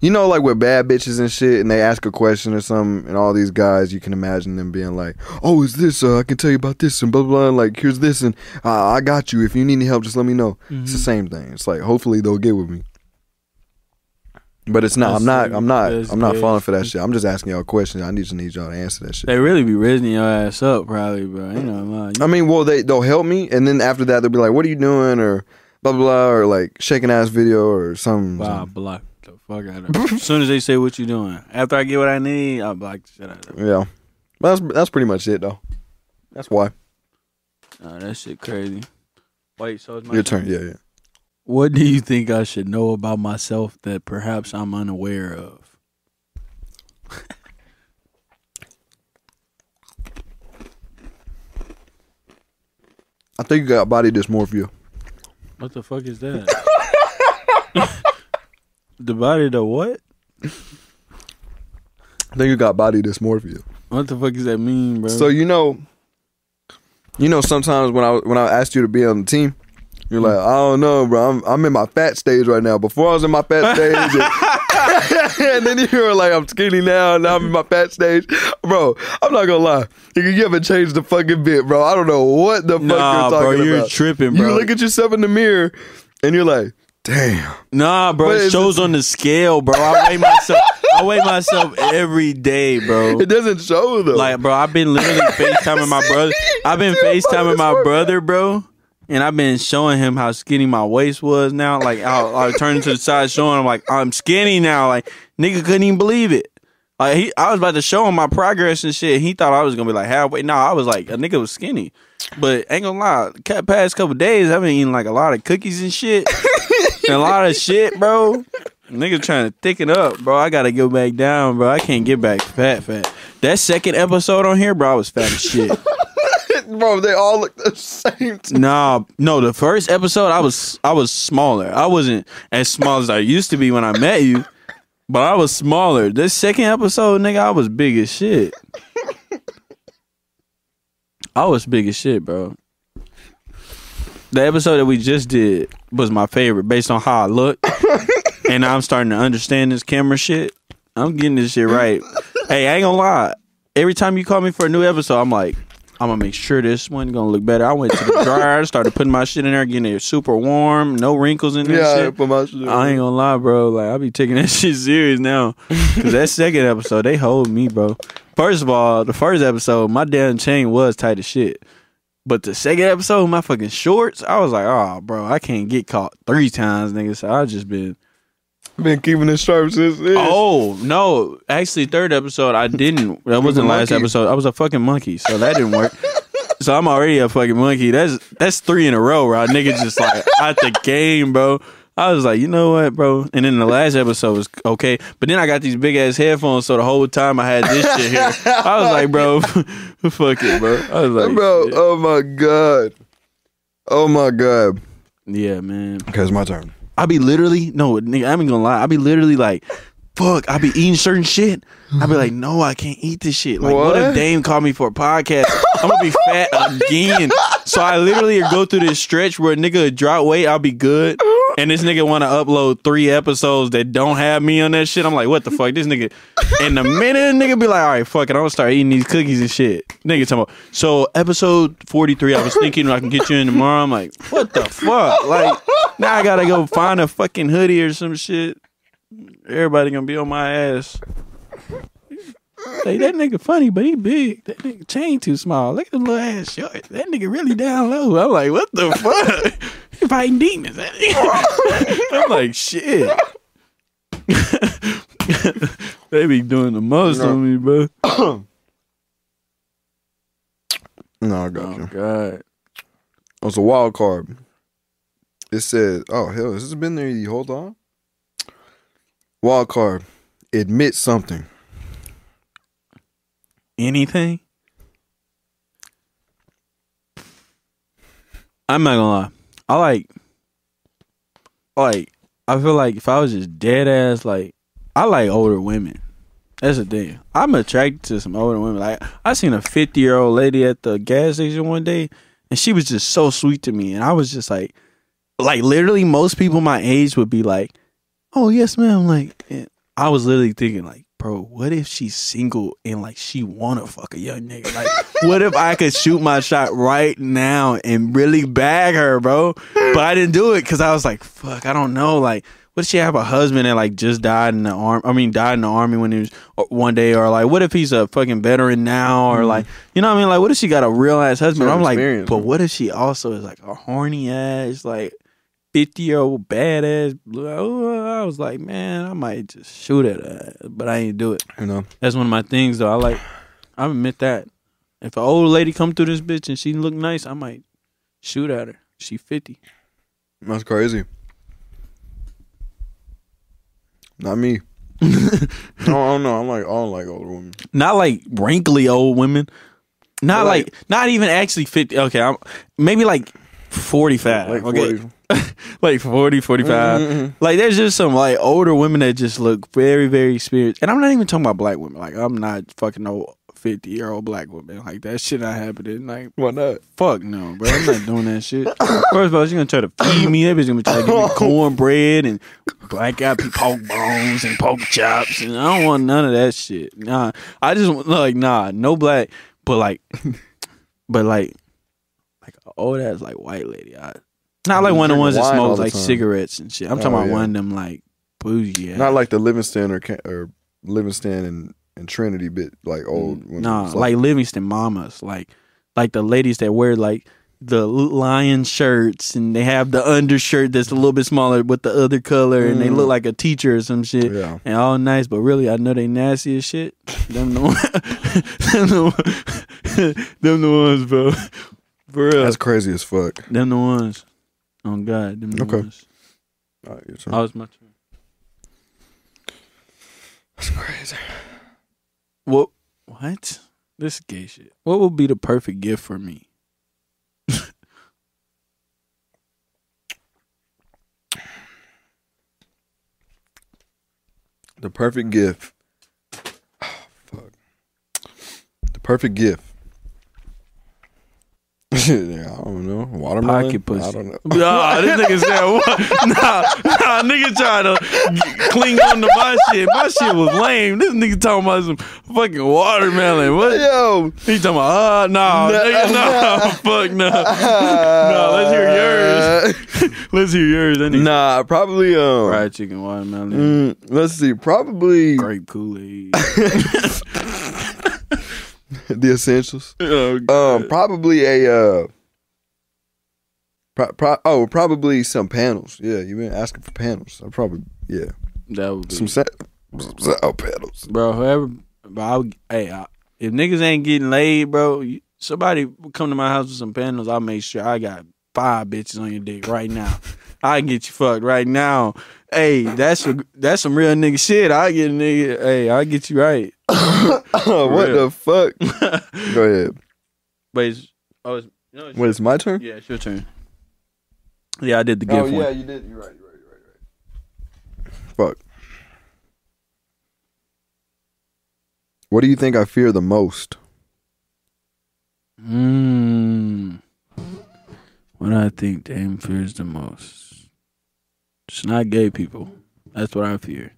you know, like with bad bitches and shit, and they ask a question or something, and all these guys, you can imagine them being like, oh, is this, I can tell you about this, and blah, blah, blah, like, here's this, and I got you. If you need any help, just let me know. Mm-hmm. It's the same thing. It's like, hopefully they'll get with me. But it's not, I'm not falling for that shit. I'm just asking y'all questions. I just need y'all to answer that shit. They really be raising your ass up, probably, bro. You know, I mean, well, they'll help me, and then after that, they'll be like, what are you doing, or blah, blah, blah, or like, shaking ass video, or something. Wow, block the fuck out of it. As soon as they say, what you doing? After I get what I need, I'll block the shit out of it. Yeah. That's pretty much it, though. That's why. Nah, that shit crazy. Wait, so it's my turn? Yeah, yeah. What do you think I should know about myself that perhaps I'm unaware of? I think you got body dysmorphia. What the fuck is that? The body the what? I think you got body dysmorphia. What the fuck does that mean, bro? So you know sometimes when I asked you to be on the team, you're like, I don't know, bro. I'm in my fat stage right now. Before I was in my fat stage. And then you were like, I'm skinny now, and now I'm in my fat stage. Bro, I'm not going to lie. You haven't changed the fucking bit, bro. I don't know what the fuck you're talking about. You're tripping, bro. You look at yourself in the mirror, and you're like, damn. Nah, bro. It shows on the scale, bro. I weigh myself every day, bro. It doesn't show, though. Like, bro, I've been literally FaceTiming my brother. I've been FaceTiming my brother, bro. And I've been showing him how skinny my waist was now. Like, I'll turn to the side showing him, like, I'm skinny now. Like, nigga couldn't even believe it. Like, I was about to show him my progress and shit. He thought I was going to be, like, halfway. No, I was, like, a nigga was skinny. But ain't going to lie, past couple days, I've been eating, like, a lot of cookies and shit. And a lot of shit, bro. Nigga trying to thicken up, bro. I got to go back down, bro. I can't get back fat. That second episode on here, bro, I was fat as shit. Bro, they all look the same to me. Nah, no, the first episode I was smaller. I wasn't as small as I used to be when I met you, but I was smaller. This second episode, nigga, I was big as shit. I was big as shit, bro. The episode that we just did, was my favorite based on how I look. And I'm starting to understand this camera shit. I'm getting this shit right. Hey, I ain't gonna lie. Every time you call me for a new episode, I'm like, I'm gonna make sure this one's gonna look better. I went to the dryer, started putting my shit in there, getting it super warm, no wrinkles in there. Yeah, shit. Put my shit in. I ain't gonna lie, bro. Like, I be taking that shit serious now. Cause that second episode, they hold me, bro. First of all, the first episode, my damn chain was tight as shit. But the second episode, my fucking shorts, I was like, oh, bro, I can't get caught 3 times, nigga. So I just been keeping it sharp since then. Oh, no. Actually, third episode, I didn't. That wasn't last episode. I was a fucking monkey, so that didn't work. So I'm already a fucking monkey. That's 3 in a row, bro. Nigga just like, out the game, bro. I was like, you know what, bro? And then the last episode was okay. But then I got these big-ass headphones, so the whole time I had this shit here. I was like, bro, fuck it, bro. I was like, bro, shit. Oh, my God. Oh, my God. Yeah, man. Okay, it's my turn. I be literally, no, nigga, I ain't gonna lie. I be literally like, fuck, I be eating certain shit. I be like, no, I can't eat this shit. Like, what if Dame called me for a podcast? I'm gonna be fat again. So I literally go through this stretch where nigga drop weight, I'll be good. And this nigga wanna upload 3 episodes that don't have me on that shit. I'm like, what the fuck? This nigga. And the minute nigga be like, all right, fuck it, I'm gonna start eating these cookies and shit. Nigga talking about, so episode 43, I was thinking I can get you in tomorrow. I'm like, what the fuck? Like, now I gotta go find a fucking hoodie or some shit. Everybody gonna be on my ass. Like, that nigga funny, but he big. That nigga chain too small. Look at the little ass short. That nigga really down low. I'm like, what the fuck? He fighting demons. I'm like, shit. They be doing the most on me, bro. No, I got you. Oh, God. It was a wild card. It said, oh, hell, has this been there the whole time? Wild card. Admit something. Anything? I'm not gonna lie. I feel like if I was just dead ass, like, I like older women. That's the thing. I'm attracted to some older women. Like, I seen a 50-year-old lady at the gas station one day, and she was just so sweet to me. And I was just like literally most people my age would be like, oh, yes, ma'am. Like, I was literally thinking like, bro, what if she's single and like she wanna fuck a young nigga? Like, what if I could shoot my shot right now and really bag her, bro? But I didn't do it because I was like, fuck, I don't know. Like, what if she have a husband that like just died in the army when he was one day, or like, what if he's a fucking veteran now, or like, you know what I mean? Like, what if she got a real ass husband? I'm like, but what if she also is like a horny ass, like 50-year-old badass. I was like, man, I might just shoot at her, but I ain't do it. You know, that's one of my things though. I admit that. If an old lady come through this bitch and she look nice, I might shoot at her. She 50. That's crazy. Not me. No, I don't know. I don't like old women. Not like wrinkly old women. Not like, not even actually 50. Okay, maybe like 45. Like 40. Okay. Like 40, 45. Mm-hmm. Like, there's just some like older women that just look very, very spiritual. And I'm not even talking about black women. Like, I'm not fucking no 50-year-old black woman. Like, that shit not happening. Like, why not? Fuck no, bro. I'm not doing that shit. First of all, she's gonna try to feed me. That bitch gonna try to give me cornbread and black-eyed pork bones and pork chops, and I don't want none of that shit. Nah, I just want, like, nah, no black. But like, like an old ass like white lady. Not like one of the ones that smokes like cigarettes and shit. I'm talking about one of them like bougie. Not like the Livingston or Livingston and Trinity bit, like old women. Nah, like Livingston mamas, like the ladies that wear like the lion shirts and they have the undershirt that's a little bit smaller with the other color, and they look like a teacher or some shit. Yeah. And all nice, but really I know they nasty as shit. Them the ones, bro. For real. That's crazy as fuck. Them the ones. Oh God! Okay. All right, your turn. Oh, it's my turn. That's crazy. What? This is gay shit. What would be the perfect gift for me? The perfect gift. Oh, fuck. The perfect gift. Shit, yeah, I don't know. Watermelon? Pocket pussy. I don't know. Nah, this nigga said what? Nah, nigga trying to cling on to my shit. My shit was lame. This nigga talking about some fucking watermelon. What? Yo. He talking about, nah, fuck no. Nah, let's hear yours. Let's hear yours. Nah, probably, fried chicken, watermelon. Let's see, probably. Grape Kool-Aid. The essentials. Oh, probably a probably some panels. Yeah, you've been asking for panels. I probably that would be some panels, bro. Whoever, bro, if niggas ain't getting laid, bro, somebody come to my house with some panels. I'll make sure I got 5 bitches on your dick right now. I can get you fucked right now. Hey, that's some real nigga shit. I get a nigga. Hey, I get you right. What the fuck? Go ahead. Wait, wait, it's my turn? Yeah, it's your turn. Yeah, I did the gift one. Oh, yeah, you did. You're right. Fuck. What do you think I fear the most? What I think Dame fears the most? It's not gay people. That's what I fear.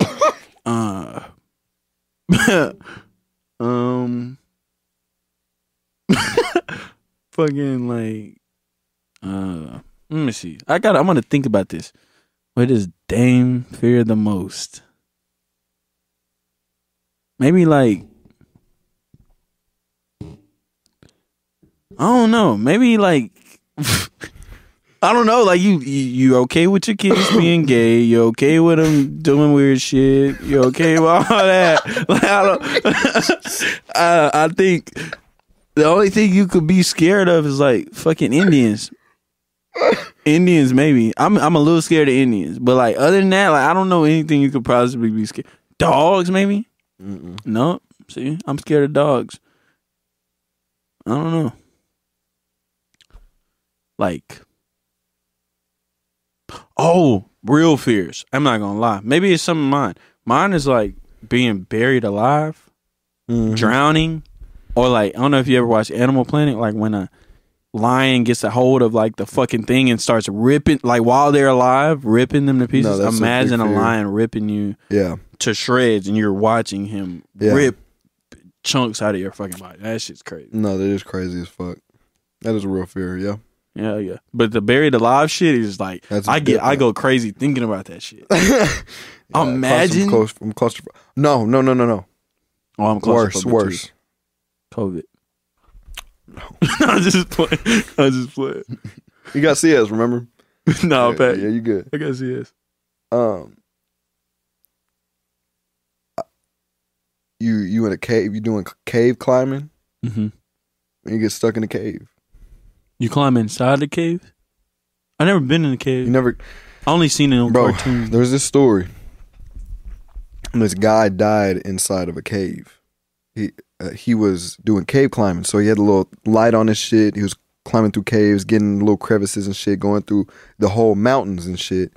Fucking like, let me see. I'm gonna think about this. What does Dame fear the most? Maybe like, I don't know. Maybe like, I don't know. Like you okay with your kids being gay? You okay with them doing weird shit? You okay with all that? Like, I think the only thing you could be scared of is like fucking Indians. Indians, maybe. I'm a little scared of Indians, but like other than that, like I don't know anything you could possibly be scared. Dogs, maybe. No, see, I'm scared of dogs. I don't know. Like. Oh, real fears. I'm not gonna lie. Maybe it's something mine. Mine is like being buried alive, drowning, or like I don't know if you ever watched Animal Planet. Like when a lion gets a hold of like the fucking thing and starts ripping, like while they're alive, ripping them to pieces. No, imagine a lion ripping you to shreds, and you're watching him rip chunks out of your fucking body. That shit's crazy. No, that is crazy as fuck. That is a real fear. Yeah. Yeah, yeah. But the buried alive shit is like I go crazy thinking about that shit. Imagine. I'm claustrophobic. No. Oh, I'm claustrophobic. Worse. COVID. No. I was just playing. You got CS, remember? No, yeah, Pat. Yeah, you good. I got CS. You in a cave? You doing cave climbing? Mm-hmm. And you get stuck in the cave. You climb inside the cave? I never been in the cave. You never? I only seen it on cartoons. There's this story. This guy died inside of a cave. He was doing cave climbing, so he had a little light on his shit. He was climbing through caves, getting little crevices and shit, going through the whole mountains and shit,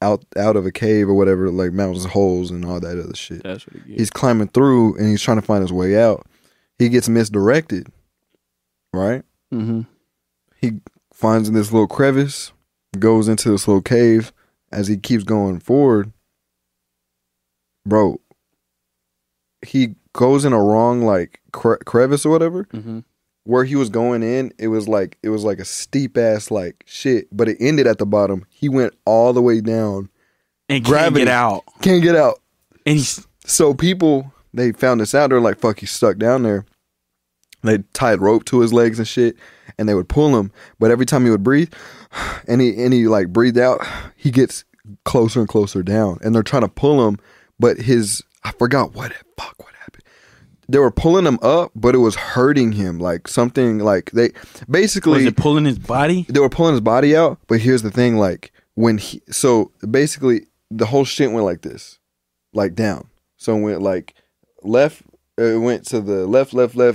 out of a cave or whatever, like mountains, holes, and all that other shit. That's what he gets. He's climbing through, and he's trying to find his way out. He gets misdirected, right? Mm-hmm. He finds in this little crevice, goes into this little cave. As he keeps going forward, bro, he goes in a wrong like crevice or whatever. Mm-hmm. Where he was going in, it was like a steep ass like shit, but it ended at the bottom. He went all the way down and can't get out. And so people, they found this out. They're like, "Fuck, he's stuck down there." They tied rope to his legs and shit, and they would pull him. But every time he would breathe, and he like breathed out, he gets closer and closer down. And they're trying to pull him, but I forgot what happened. They were pulling him up, but it was hurting him. Like something like they basically was it pulling his body. They were pulling his body out, but here's the thing: like when he basically the whole shit went like this, like down. So it went like left. It went to the left,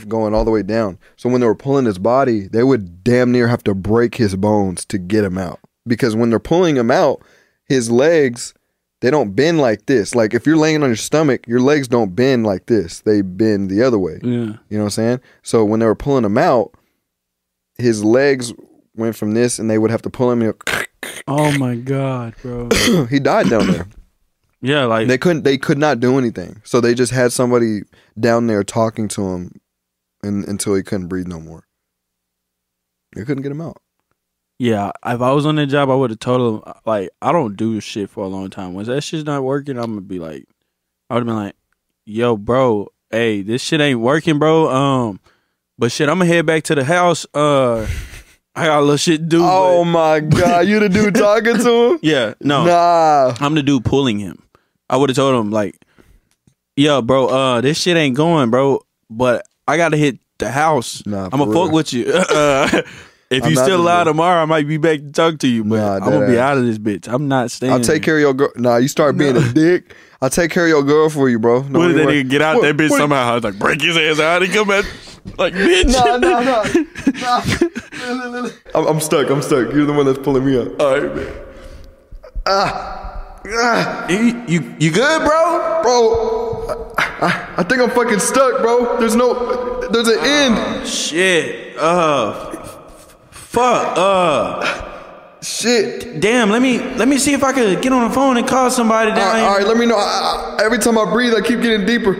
going all the way down. So when they were pulling his body, they would damn near have to break his bones to get him out. Because when they're pulling him out, his legs, they don't bend like this. Like if you're laying on your stomach, your legs don't bend like this. They bend the other way. Yeah. You know what I'm saying? So when they were pulling him out, his legs went from this, and they would have to pull him. And oh my god, bro! He died down there. Yeah, like they couldn't. They could not do anything. So they just had somebody down there talking to him, and until he couldn't breathe no more. They couldn't get him out. Yeah, if I was on that job, I would have told him, like, I don't do shit for a long time. Once that shit's not working, I'm gonna be like, I would have been like, yo, bro, hey, this shit ain't working, bro. But shit, I'm gonna head back to the house. I got a little shit to do. Oh my god, you the dude talking to him? Yeah, no, nah, I'm the dude pulling him. I would have told him like, yo, bro, this shit ain't going, bro. But I gotta hit the house. Nah, I'm gonna fuck with you. If you still alive tomorrow, I might be back to talk to you, but I'm going to be out of this bitch. I'm not staying. I'll take care of your girl. Nah, you start being a dick. I'll take care of your girl for you, bro. No, what if that nigga get out that bitch somehow? I was like, break his ass out and come back. Like, bitch. No. I'm stuck. You're the one that's pulling me up. All right, man. You good, bro? Bro, I think I'm fucking stuck, bro. There's an end. Shit. Fuck, shit. Damn, let me see if I could get on the phone and call somebody down. All right, let me know. Every time I breathe, I keep getting deeper.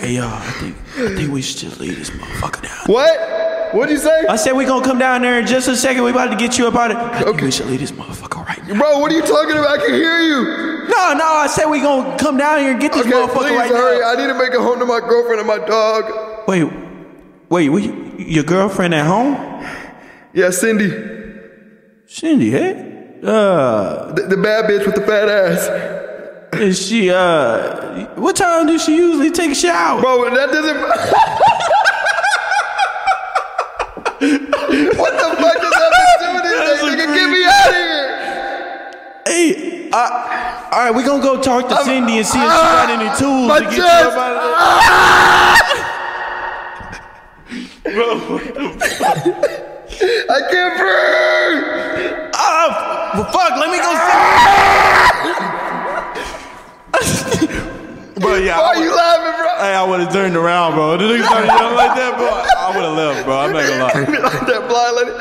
Hey, y'all, I think we should just leave this motherfucker down. What? What'd you say? I said we gonna come down there in just a second. We about to get you about it. I think we should leave this motherfucker right now. Bro, what are you talking about? I can hear you. No, I said we gonna come down here and get this motherfucker right now. Hurry. I need to make it home to my girlfriend and my dog. Wait, your girlfriend at home? Yeah, Cindy, hey? The bad bitch with the fat ass. Is she, what time does she usually take a shower? Bro, that doesn't... What the fuck does that do this day? Nigga, get me out of here! Hey, all right, we gonna go talk to Cindy and see if she got any tools to get you up out of there. Bro, what the fuck? I can't breathe! Fuck, let me go see. Bro, yeah, why are you laughing, bro? Hey, I would have turned around, bro. The nigga started yelling like that, bro. I would have left, bro. I'm not gonna lie. Like that blind lady.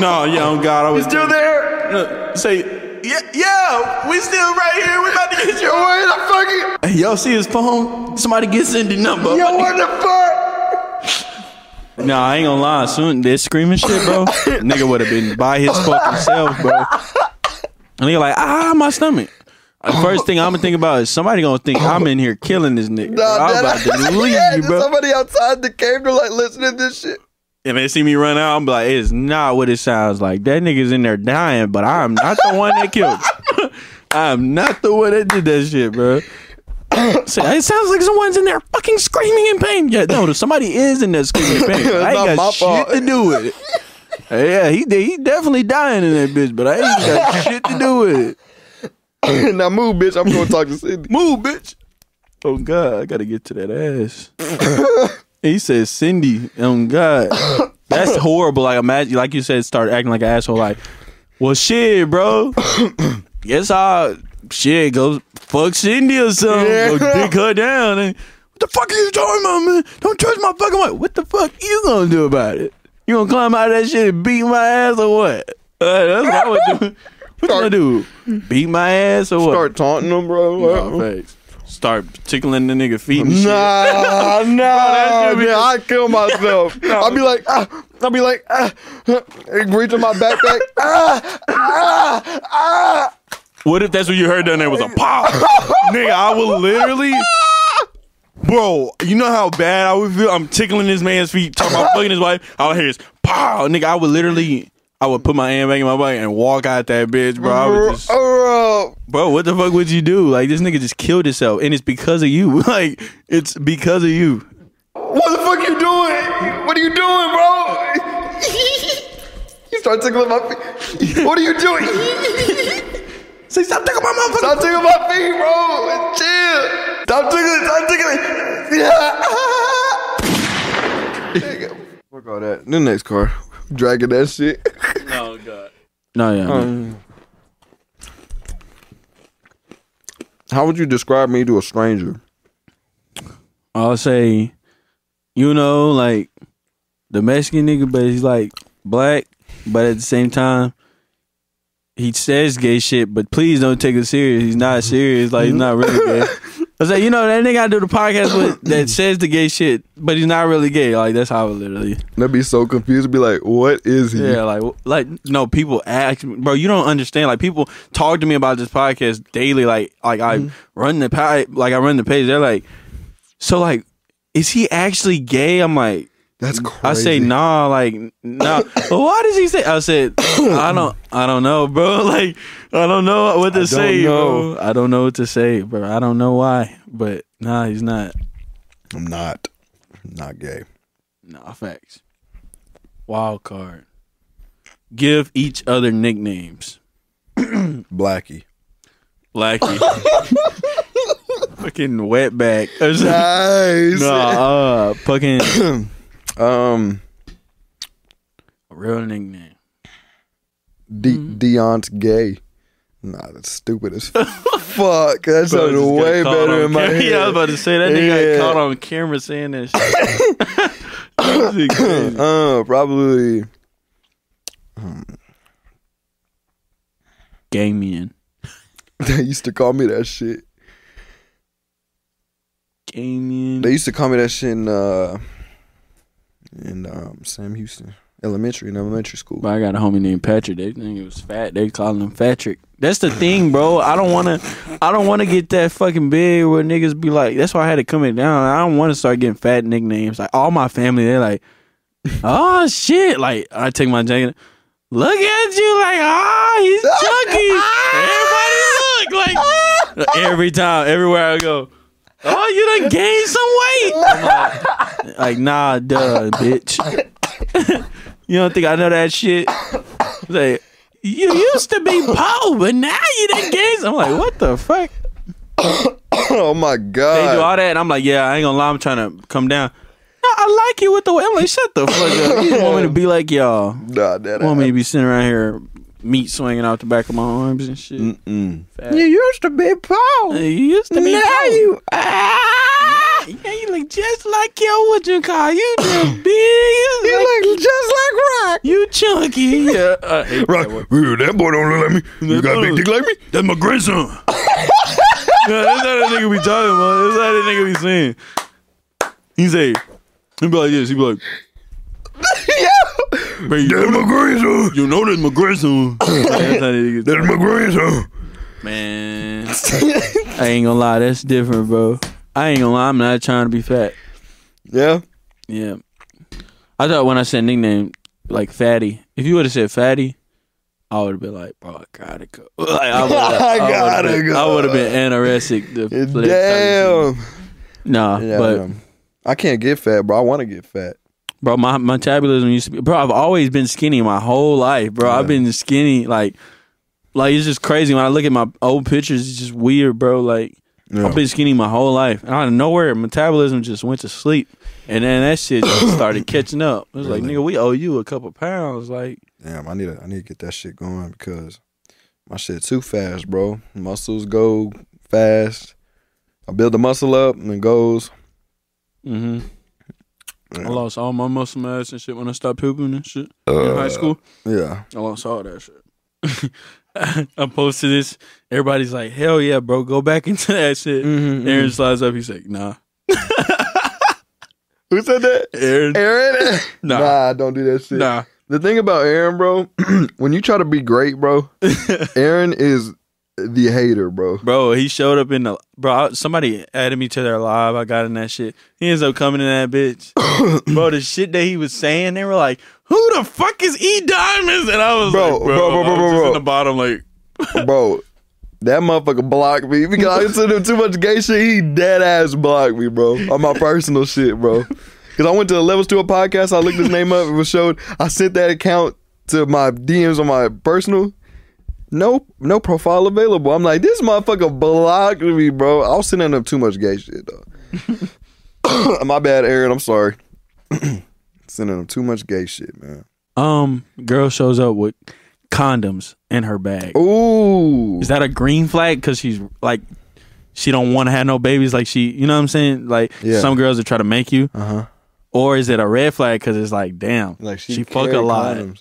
No, yeah, oh God, I was. You still there? No, say, yeah, we still right here. We about to get you away. I'm fucking. Hey, y'all see his phone? Somebody get Cindy number. Yo, what the fuck? Nah, I ain't gonna lie. Soon this screaming shit, bro. Nigga would have been by his fucking self, bro. And he like, my stomach. The first thing I'm gonna think about is somebody gonna think I'm in here killing this nigga. I'm about to leave you, bro. Somebody outside the cave to like listen to this shit. If they see me run out, I'm like, it's not what it sounds like. That nigga's in there dying, but I'm not the one that killed. I'm not the one that did that shit, bro. It sounds like someone's in there fucking screaming in pain. Yeah, no, somebody is in there screaming in pain. I ain't got shit to do with it. Yeah, he definitely dying in that bitch, but I ain't got shit to do with it. Now move, bitch. I'm going to talk to Cindy. Move, bitch. Oh, God. I got to get to that ass. He says Cindy. Oh, God. That's horrible. Like, imagine, like you said, start acting like an asshole. Like, well, shit, bro. Guess I... Shit, go fuck Cindy or something. Yeah. Go dick her down. And, what the fuck are you talking about, man? Don't touch my fucking wife. What the fuck you gonna do about it? You gonna climb out of that shit and beat my ass or what? That's what I would do. What you gonna do? Beat my ass or what? Start taunting them, bro. No, facts. Start tickling the nigga feet and shit. Nah, man, I'd kill myself. No. I'd be like, reaching my backpack. What if that's what you heard down there was a pop? Nigga, I would literally... Bro, you know how bad I would feel? I'm tickling this man's feet, talking about fucking his wife. All I hear is, pow! Nigga, I would put my hand back in my pocket and walk out that bitch, bro. I would just... Bro, what the fuck would you do? Like, this nigga just killed himself, and it's because of you. Like, it's because of you. What the fuck you doing? What are you doing, bro? You start tickling my feet. What are you doing? Say, stop tickling my motherfucker. Stop tickling my feet, bro. Chill. Stop tickling. Yeah. There you go. Fuck all that. The next car. Dragging that shit. Oh, God. No, yeah. How would you describe me to a stranger? I'll say, you know, like, the Mexican nigga, but he's like black, but at the same time, he says gay shit, but please don't take it serious. He's not serious. Like, he's not really gay. I was like, you know, that nigga I do the podcast with that says the gay shit, but he's not really gay. Like, that's how I literally. That'd be so confused. Be like, what is he? Yeah, like no, people ask me, bro, you don't understand. Like, people talk to me about this podcast daily. Like I run the page. They're like, so, like, is he actually gay? I'm like, that's crazy. I say nah, like nah. Why does he say? I said I don't know, bro. Like I don't know what to say, bro. I don't know what to say, bro. I don't know why, but nah, he's not. I'm not gay. Nah, facts. Wild card. Give each other nicknames. Blackie. Fucking wetback. Nice. Nah, fucking. A real nickname. Deon's gay. Nah, that's stupid as fuck. That sounded way better in my head. Yeah, I was about to say that nigga got caught on camera saying that shit. Probably Gamian. They used to call me that shit. Gamian. They used to call me that shit in Sam Houston Elementary, in elementary school. But I got a homie named Patrick. They think it was fat. They calling him Fatrick. That's the thing, bro. I don't wanna get that fucking big where niggas be like. That's why I had to come it down. I don't wanna start getting fat nicknames. Like all my family, they're like, oh shit. Like I take my jacket. Look at you, like he's chunky. Everybody look like every time, everywhere I go. Oh, you done gained some weight. Like, nah, duh, bitch. You don't think I know that shit? Like, you used to be poor, but now you done gained some. I'm like, what the fuck? Oh, my God. They do all that, and I'm like, yeah, I ain't gonna lie, I'm trying to come down. No, I like you with the way. I'm like, shut the fuck up. You want me to be like y'all? Nah, that want me to be sitting around here, meat swinging out the back of my arms and shit. Mm-mm. You used to be poor. You used to be poor. You, yeah, you look just like your what you call you just big. You look just like Rock. You chunky. Yeah, Rock. That boy don't look like me. You got a big dick like me. That's my grandson. No, that's not that nigga be talking about. That's not that nigga be saying. He say, he be like this. He be like. Bro, that's my grandson. You know that's my grandson. That's my grandson. Man, I ain't gonna lie, that's different, bro. I ain't gonna lie, I'm not trying to be fat. Yeah? Yeah. I thought when I said nickname, like Fatty, if you would've said Fatty, I would've been like, bro, I gotta go. Like, I would've been anorexic. Damn. Nah, yeah, but I can't get fat, bro. I wanna get fat. Bro, my metabolism used to be... Bro, I've always been skinny my whole life, bro. Yeah. I've been skinny, like, it's just crazy. When I look at my old pictures, it's just weird, bro. Like, yeah. I've been skinny my whole life. And out of nowhere, metabolism just went to sleep. And then that shit just started catching up. It was really? Like, nigga, we owe you a couple pounds, like... Damn, I need to get that shit going because my shit too fast, bro. Muscles go fast. I build the muscle up and it goes. Mm-hmm. I lost all my muscle mass and shit when I stopped pooping and shit in high school. Yeah. I lost all that shit. I posted this. Everybody's like, hell yeah, bro. Go back into that shit. Mm-hmm, Aaron slides up. He's like, nah. Who said that? Aaron? Nah, don't do that shit. Nah. The thing about Aaron, bro, when you try to be great, bro, Aaron is the hater, bro. Bro, he showed up in the... Bro, somebody added me to their live. I got in that shit. He ends up coming in that bitch. Bro, the shit that he was saying, they were like, who the fuck is E Diamonds? And I was bro, in the bottom, like... Bro, that motherfucker blocked me. Because I considered him too much gay shit, he dead-ass blocked me, bro. On my personal shit, bro. Because I went to the Levels to a podcast. I looked his name up. It was showed. I sent that account to my DMs on my personal... No profile available. I'm like, this motherfucker blocked me, bro. I was sending up too much gay shit, though. My bad, Aaron. I'm sorry. Sending him too much gay shit, man. Girl shows up with condoms in her bag. Ooh. Is that a green flag? Because she's like, she don't want to have no babies. Like, she, you know what I'm saying? Like, yeah. Some girls that try to make you. Uh-huh. Or is it a red flag because it's like, damn, like she fuck a lot. Oh,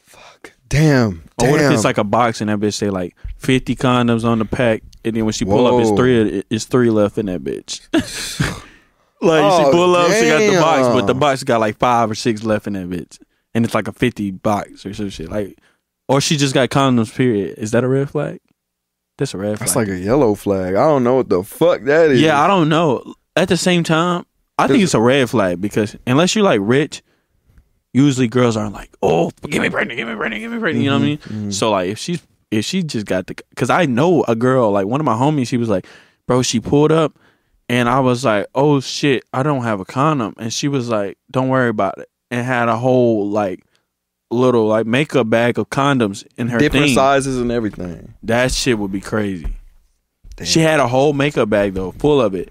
fuck. Damn. Or what if it's like a box and that bitch say like 50 condoms on the pack, and then when she pull up, it's three left in that bitch. Like she pull up, she got the box, but the box got like 5 or 6 left in that bitch, and it's like a 50 box or some shit. Like, or she just got condoms. Period. Is that a red flag? That's a red flag. That's like a yellow flag. I don't know what the fuck that is. Yeah, I don't know. At the same time, I think it's a red flag because unless you're like rich, usually girls aren't like, oh, give me pregnant. You know what I mean? Mm-hmm. So like if she just got the, because I know a girl, like one of my homies, she was like, bro, she pulled up and I was like, oh shit, I don't have a condom. And she was like, don't worry about it. And had a whole like little like makeup bag of condoms in her different sizes and everything. That shit would be crazy. Damn. She had a whole makeup bag though, full of it.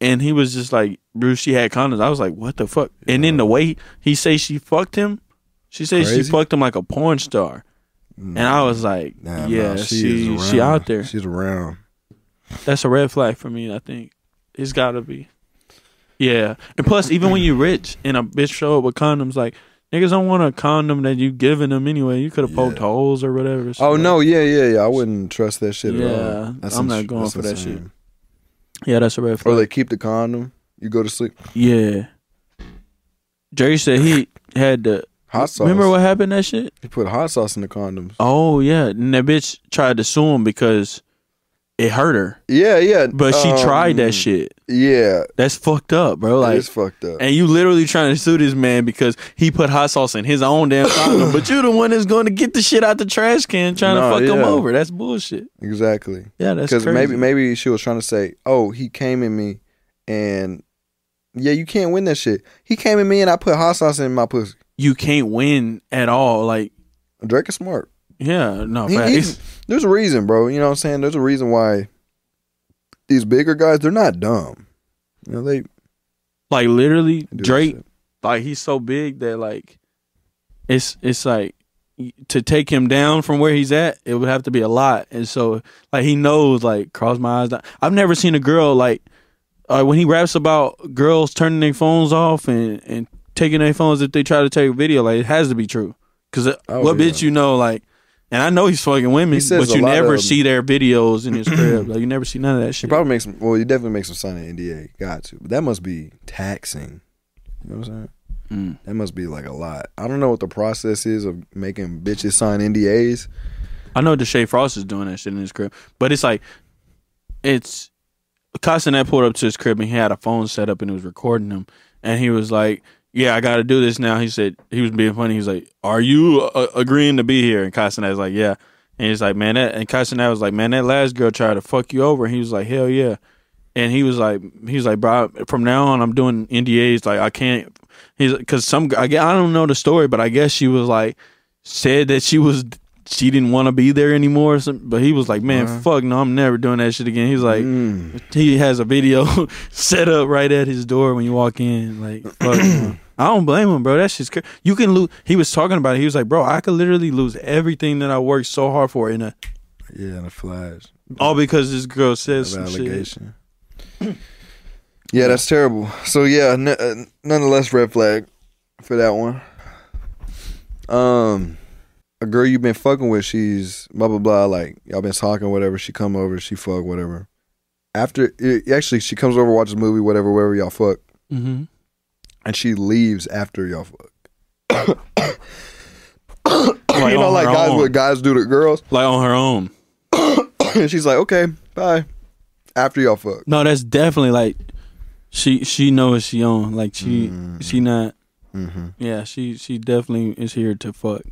And he was just like, Bruce, she had condoms. I was like, what the fuck? Yeah. And then the way he say she fucked him, she says she fucked him like a porn star. And I was like, she out there. She's around. That's a red flag for me, I think. It's got to be. Yeah. And plus, even when you're rich and a bitch show up with condoms, like, niggas don't want a condom that you giving them anyway. You could have poked holes or whatever. So no. I wouldn't trust that shit at all. I'm not going for that shit. Yeah, that's a red flag. Or they keep the condom. You go to sleep. Yeah. Jerry said he had the hot sauce. Remember what happened that shit? He put hot sauce in the condoms. Oh yeah. And that bitch tried to sue him because it hurt her. Yeah. But she tried that shit. Yeah. That's fucked up, bro. Like, it's fucked up. And you literally trying to sue this man because he put hot sauce in his own damn condom. But you the one that's going to get the shit out the trash can trying to fuck him over. That's bullshit. Exactly. Yeah, that's crazy. Because maybe she was trying to say, oh, he came at me and you can't win that shit. He came at me and I put hot sauce in my pussy. You can't win at all. Like, Drake is smart. Yeah, no, facts. There's a reason, bro. You know what I'm saying? There's a reason why these bigger guys, they're not dumb. You know, they like literally Drake, like he's so big that like it's like to take him down from where he's at, it would have to be a lot. And so like he knows, like, cross my eyes. I've never seen a girl like when he raps about girls turning their phones off and taking their phones if they try to take a video, like it has to be true. Because bitch, you know, like, and I know he's fucking women, but you never see their videos in his crib. Like, you never see none of that shit. He probably makes them, well, you definitely makes them sign an NDA. Got to. But that must be taxing. You know what I'm saying? That must be like a lot. I don't know what the process is of making bitches sign NDAs. I know Deshae Frost is doing that shit in his crib. But it's like, it's, Castanet pulled up to his crib and he had a phone set up and it was recording him. And he was like, yeah, I got to do this now. He said, he was being funny. He was like, are you agreeing to be here? And Castanet was like, yeah. And he's like, man, and Castanet was like, man, that last girl tried to fuck you over. And he was like, hell yeah. And he was like, bro, from now on, I'm doing NDAs. Like, I can't, because I don't know the story, but I guess she was like, said that she didn't want to be there anymore. But he was like, man, fuck no, I'm never doing that shit again. He's like, he has a video set up right at his door when you walk in. Like, fuck no. I don't blame him, bro. That shit's crazy. You can lose. He was talking about it. He was like, bro, I could literally lose everything that I worked so hard for in a flash. All because this girl says some allegation. Shit. Yeah, that's terrible. So yeah, nonetheless, red flag for that one. A girl you've been fucking with, she's blah blah blah. Like y'all been talking, whatever. She come over, she fuck, whatever. Actually, she comes over, watches a movie, whatever, wherever y'all fuck. Mm-hmm. And she leaves after y'all fuck. Like, you know, like guys do to girls. Like on her own. And she's like, okay, bye. After y'all fuck. No, that's definitely like she knows she on. Like she not. Mm-hmm. Yeah, she definitely is here to fuck.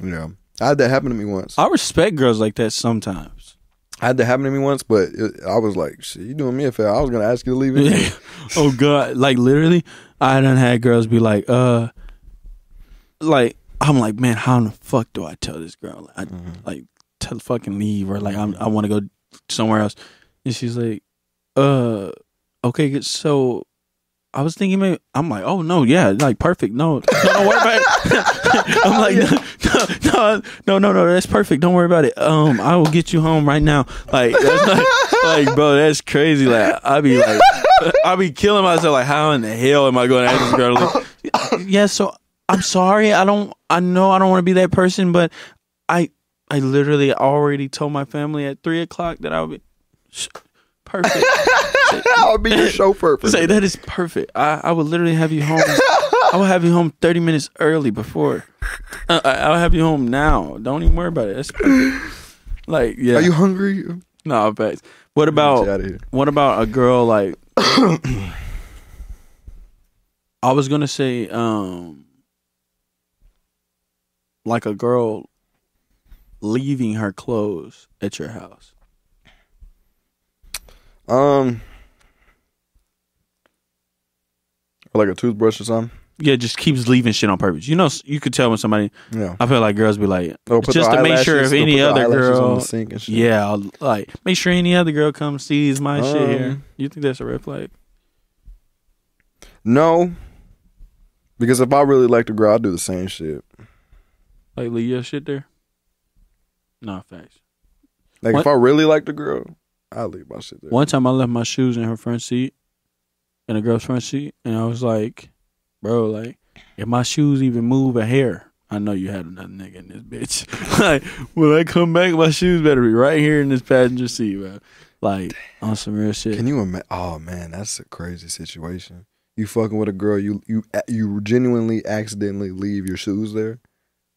Yeah, I had that happen to me once. I respect girls like that sometimes. I had that happen to me once, but I was like, shit, you doing me a favor. I was going to ask you to leave it. Oh, God. Like, literally, I done had girls be like, like, I'm like, man, how in the fuck do I tell this girl? Like, like tell her fucking leave, or like, I want to go somewhere else. And she's like, okay, so I was thinking maybe I'm like, oh no, yeah, like perfect. No, don't worry about it. I'm like, no, that's perfect. Don't worry about it. I will get you home right now. Like, that's like, bro, that's crazy. Like, I be killing myself. Like, how in the hell am I going to ask this girl? Like, yeah, so I'm sorry. I know I don't want to be that person, but I literally already told my family at 3:00 that I would be perfect. I'll be your chauffeur. Say that is perfect. I would literally have you home. I will have you home 30 minutes early before. I'll have you home now. Don't even worry about it. That's perfect. Like, yeah. Are you hungry? No, but what about a girl like? I was gonna say like a girl leaving her clothes at your house. Like a toothbrush or something? Yeah, just keeps leaving shit on purpose. You know, you could tell when somebody... Yeah. I feel like girls be like... Just to make sure if any other girl... Yeah, like, make sure any other girl comes sees my shit here. You think that's a red flag? No. Because if I really like the girl, I'll do the same shit. Like, leave your shit there? Nah, facts. Like, if I really like the girl, I'll leave my shit there. One time I left my shoes in her front seat. In a girl's front seat, and I was like, bro, like, if my shoes even move a hair, I know you had another nigga in this bitch. Like, when I come back, my shoes better be right here in this passenger seat, bro. Like, damn. On some real shit. Can you imagine? Oh, man, that's a crazy situation. You fucking with a girl, you genuinely accidentally leave your shoes there,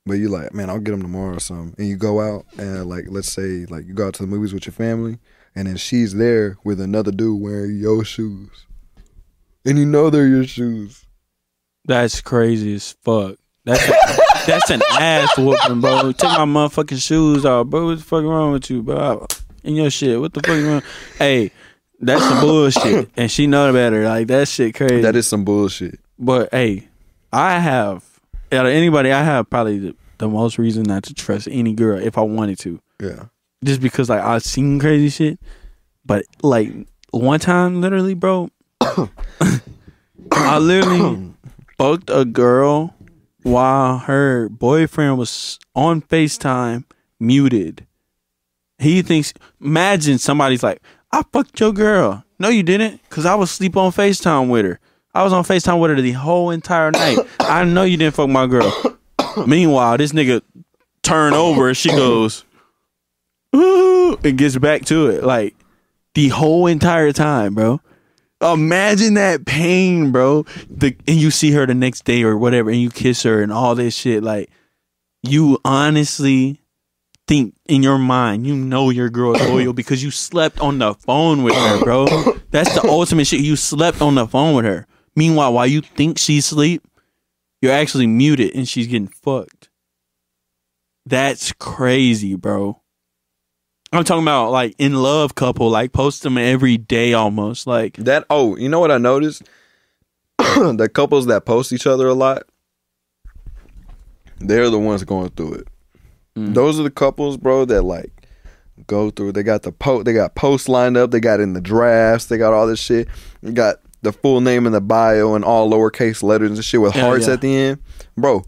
but you like, man, I'll get them tomorrow or something. And you go out, and like, let's say, like, you go out to the movies with your family, and then she's there with another dude wearing your shoes. And you know they're your shoes. That's crazy as fuck. That's an ass whooping, bro. Take my motherfucking shoes off, bro. What the fuck wrong with you, bro? And your shit. What the fuck is wrong? Hey, that's some bullshit. And she know better. Like, that shit crazy. That is some bullshit. But, hey, out of anybody, I have probably the most reason not to trust any girl if I wanted to. Yeah. Just because, like, I've seen crazy shit. But, like, one time, literally, bro, I literally fucked a girl while her boyfriend was on FaceTime muted. He thinks, imagine somebody's like, I fucked your girl. No, you didn't, because I was asleep on FaceTime with her. I was on FaceTime with her the whole entire night. I know you didn't fuck my girl. Meanwhile, this nigga turned over, she goes, ooh, and gets back to it. Like, the whole entire time, bro. Imagine that pain, bro. And you see her the next day or whatever, and you kiss her and all this shit. Like, you honestly think in your mind, you know your girl's loyal because you slept on the phone with her, bro. That's the ultimate shit. You slept on the phone with her. Meanwhile, while you think she's asleep, you're actually muted and she's getting fucked. That's crazy, bro. I'm talking about like in love couple, like post them every day almost like that. Oh, you know what I noticed? The couples that post each other a lot, they're the ones going through it. Mm. Those are the couples, bro, that like go through. They got they got posts lined up. They got in the drafts. They got all this shit. They got the full name in the bio and all lowercase letters and shit with hearts at the end, bro.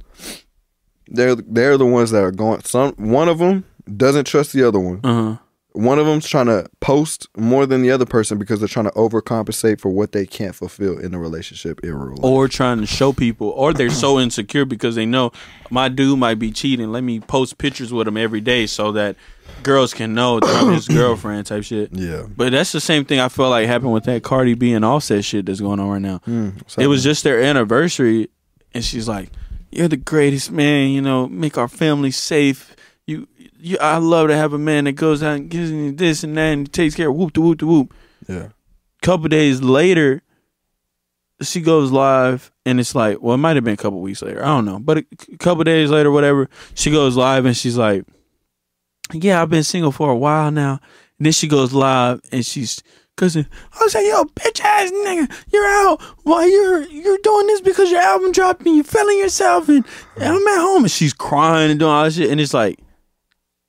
They're the ones that are going. One of them doesn't trust the other one. Uh-huh. One of them's trying to post more than the other person because they're trying to overcompensate for what they can't fulfill in a relationship in real life. Or trying to show people, or they're so insecure because they know my dude might be cheating. Let me post pictures with him every day so that girls can know that I'm his girlfriend type shit. Yeah. But that's the same thing I feel like happened with that Cardi B and Offset shit that's going on right now. It was just their anniversary, and she's like, you're the greatest man, you know, make our family safe. I love to have a man that goes out and gives me this and that and takes care of whoop-de-whoop-de-whoop. Yeah. Couple days later, she goes live and it's like, well, it might have been a couple weeks later. I don't know. But a couple days later, whatever, she goes live and she's like, yeah, I've been single for a while now. And then she goes live and she's cussing. I was like, yo, bitch-ass nigga, you're out. Why you're doing this because your album dropped and you're feeling yourself and I'm at home. And she's crying and doing all this shit. And it's like,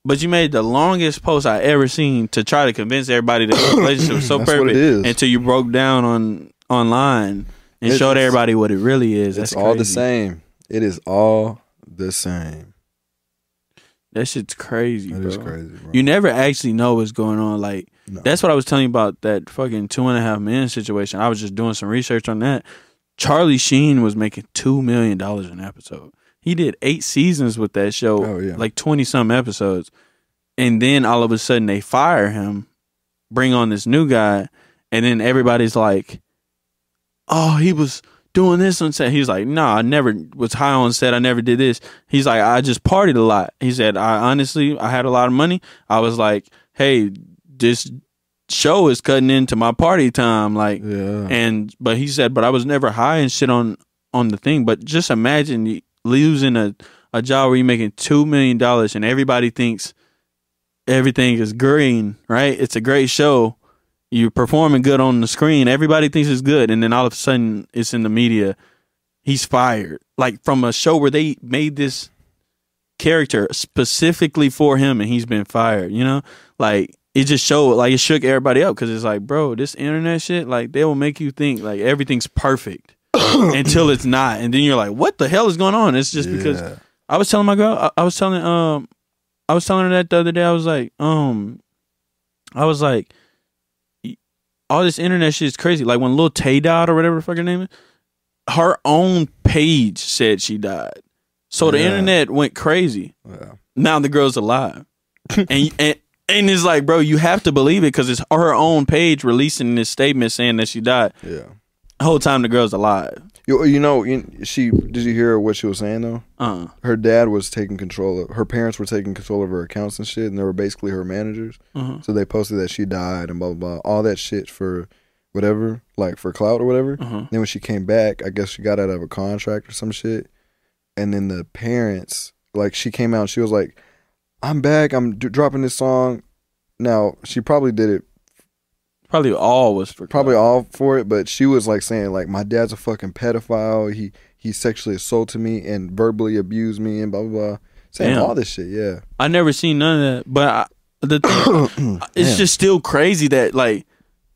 but you made the longest post I ever seen to try to convince everybody that the relationship was so perfect until you broke down online and business. Showed everybody what it really is. That's all the same. It is all the same. That shit's crazy, bro. That is crazy, bro. You never actually know what's going on. Like, no. That's what I was telling you about that fucking 2.5 Men situation. I was just doing some research on that. Charlie Sheen was making $2 million an episode. He did 8 seasons with that show, like 20-some episodes. And then all of a sudden they fire him, bring on this new guy, and then everybody's like, oh, he was doing this on set. He's like, nah, I never was high on set. I never did this. He's like, I just partied a lot. He said, I had a lot of money. I was like, hey, this show is cutting into my party time. Like, yeah. But he said, but I was never high and shit on the thing. But just imagine losing a job where you're making $2 million and everybody thinks everything is green, right? It's a great show. You're performing good on the screen. Everybody thinks it's good. And then all of a sudden it's in the media. He's fired. Like, from a show where they made this character specifically for him, and he's been fired, you know? Like, it just showed, like, it shook everybody up, because it's like, bro, this internet shit, like, they will make you think, like, everything's perfect until it's not. And then you're like, what the hell is going on? It's just because I was telling my girl, I was telling her that the other day. I was like, all this internet shit is crazy. Like, when Lil Tay died or whatever the fuck her name is, her own page said she died. So the internet went crazy. Yeah. Now the girl's alive. and it's like, bro, you have to believe it, because it's her own page releasing this statement saying that she died. Yeah. The whole time the girl's alive. Did you hear what she was saying, though? Uh-uh. Her dad was taking control of, her parents were taking control of her accounts and shit, and they were basically her managers. Uh-huh. So they posted that she died and blah, blah, blah. All that shit for whatever, like for clout or whatever. Uh-huh. Then when she came back, I guess she got out of a contract or some shit. And then the parents, like, she came out and she was like, I'm back, I'm dropping this song. Now, she probably did it. Probably all for it, but she was like saying, like, my dad's a fucking pedophile. He sexually assaulted me and verbally abused me and blah blah blah. Saying all this shit, yeah. I never seen none of that, but it's just still crazy that, like,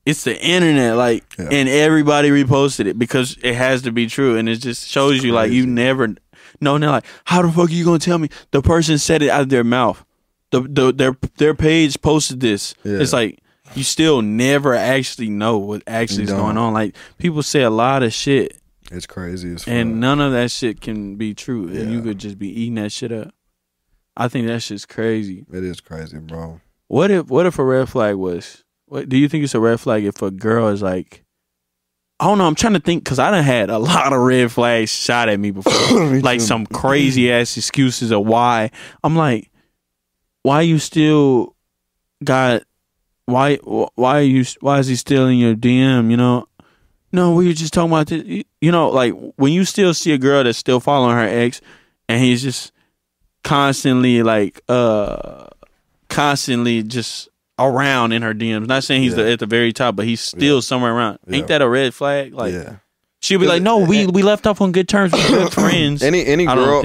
it's the internet, like, and everybody reposted it because it has to be true, and it just shows you, like, you never know now. Like, how the fuck are you gonna tell me the person said it out of their mouth? Their page posted this. Yeah. It's like, you still never actually know what actually is going on. Like, people say a lot of shit. It's crazy as fuck. And none of that shit can be true. Yeah. And you could just be eating that shit up. I think that shit's crazy. It is crazy, bro. What if a red flag was... What do you think it's a red flag if a girl is like... I don't know. I'm trying to think, because I done had a lot of red flags shot at me before. Like, some crazy-ass excuses of why. I'm like, why you still got... Why is he still in your DM? You know, no, we were just talking about this. You know, like, when you still see a girl that's still following her ex, and he's just constantly like, constantly just around in her DMs. Not saying he's at the very top, but he's still somewhere around. Yeah. Ain't that a red flag? Like, she'll be like, no, we left off on good terms. We're good friends. Any girl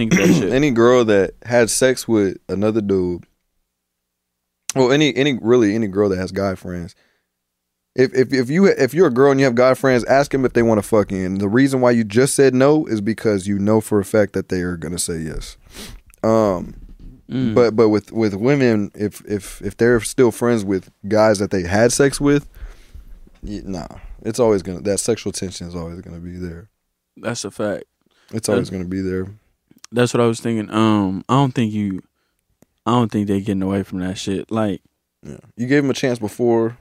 that had sex with another dude. Well, any girl that has guy friends, if you're a girl and you have guy friends, ask them if they want to fuck you. And the reason why you just said no is because you know for a fact that they are gonna say yes. But with women, if they're still friends with guys that they had sex with, it's always gonna, that sexual tension is always gonna be there. That's a fact. It's always gonna be there. That's what I was thinking. I don't think they're getting away from that shit. Like, you gave them a chance before,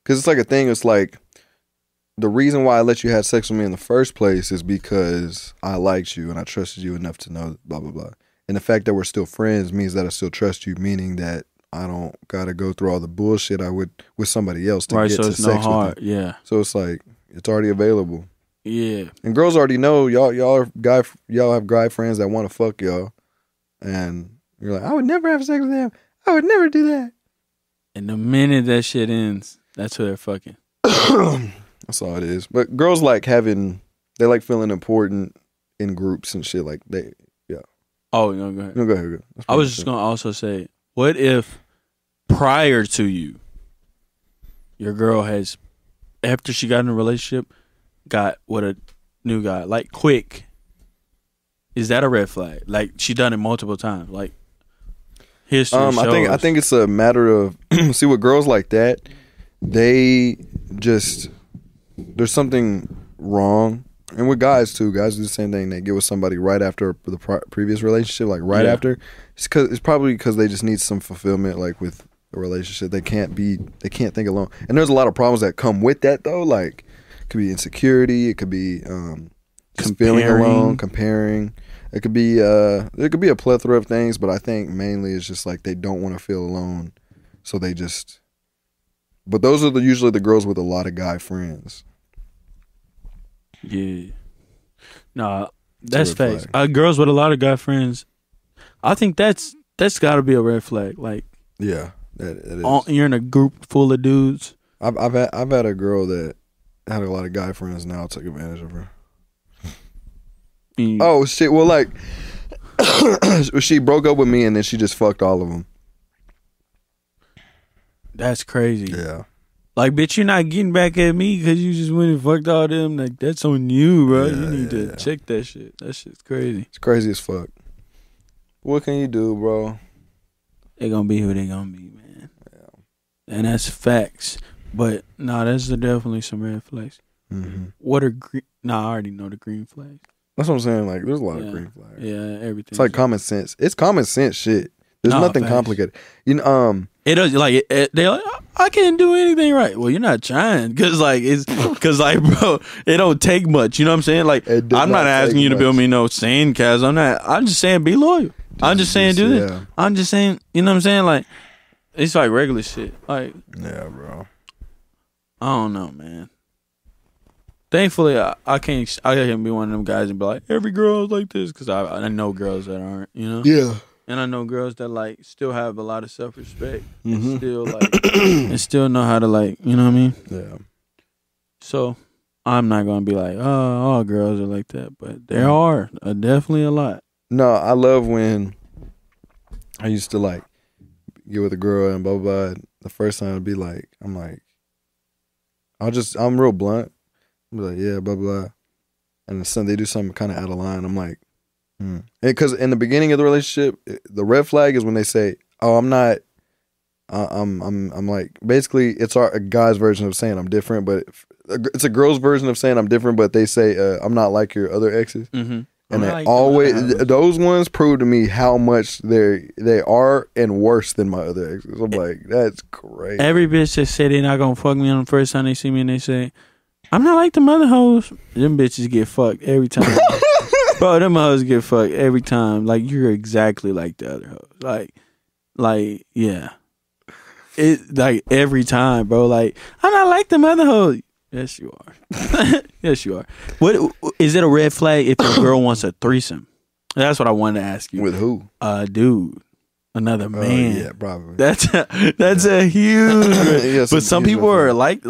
because it's like a thing. It's like, the reason why I let you have sex with me in the first place is because I liked you and I trusted you enough to know blah blah blah. And the fact that we're still friends means that I still trust you, meaning that I don't gotta go through all the bullshit I would with somebody else to get to sex with them. Yeah. So it's like, it's already available. Yeah. And girls already know y'all have guy friends that want to fuck y'all, and you're like, I would never have sex with him. I would never do that. And the minute that shit ends, that's who they're fucking. That's all it is. But girls like they like feeling important in groups and shit. Like, yeah. Oh, no, go ahead. No, go ahead. I was just going to also say, what if prior to you, your girl has, after she got in a relationship, got with a new guy, like quick, is that a red flag? Like she done it multiple times. Like history shows. I think it's a matter of see with girls like that, they just there's something wrong. And with guys too, guys do the same thing. They get with somebody right after the previous relationship, like right after. It's probably because they just need some fulfillment, like with a relationship. They can't think alone. And there's a lot of problems that come with that though. Like it could be insecurity. It could be just feeling alone, comparing. It could be there could be a plethora of things. But I think mainly it's just like they don't want to feel alone, so they just. But those are usually the girls with a lot of guy friends. Yeah, nah, that's facts. Girls with a lot of guy friends, I think that's got to be a red flag. Like, yeah, that is. You're in a group full of dudes. I've had a girl that had a lot of guy friends. Now I took advantage of her. Oh shit! Well, like, she broke up with me and then she just fucked all of them. That's crazy. Yeah. Like, bitch, you're not getting back at me because you just went and fucked all them. Like, that's on you, bro. Yeah, you need to check that shit. That shit's crazy. It's crazy as fuck. What can you do, bro? They gonna be who they gonna be, man. Yeah. And that's facts. But, nah, that's definitely some red flags. Mm-hmm. What are green... Nah, I already know the green flags. That's what I'm saying. Like, there's a lot of green flags. Yeah, everything. It's like common sense. It's common sense shit. There's nothing complicated. You know, it does like they're like, I can't do anything right. Well, you're not trying because bro, it don't take much. You know what I'm saying? Like I'm not asking you to build me no sandcastles. I'm just saying be loyal. I'm just saying do this. Yeah. I'm just saying, you know what I'm saying? Like it's like regular shit. Like yeah, bro. I don't know, man. Thankfully, I can't be one of them guys and be like every girl's like this because I know girls that aren't. You know? Yeah. And I know girls that like still have a lot of self-respect and still like and still know how to like, you know what I mean? Yeah. So I'm not gonna be like, oh, all girls are like that, but there are definitely a lot. No, I love when I used to like get with a girl and blah blah blah. The first time I'd be like, I'm real blunt. I'm like, yeah, blah blah. And then they do something kind of out of line. I'm like. Because in the beginning of the relationship, the red flag is when they say, "Oh, I'm not," I'm like basically it's a guy's version of saying I'm different, but it's a girl's version of saying I'm different. But they say I'm not like your other exes, and they like always those ones prove to me how much they are and worse than my other exes. I'm like, that's crazy. Every bitch that say they're not gonna fuck me on the first time they see me and they say I'm not like the mother hoes. Them bitches get fucked every time. Bro, them hoes get fucked every time. Like, you're exactly like the other hoes. Like, yeah. It, like, every time, bro. Like, I'm not like them other hoes. Yes, you are. Yes, you are. What, is it a red flag if your girl wants a threesome? That's what I wanted to ask you. With who? Dude. Another man. Yeah, probably. That's a huge... but some people are like...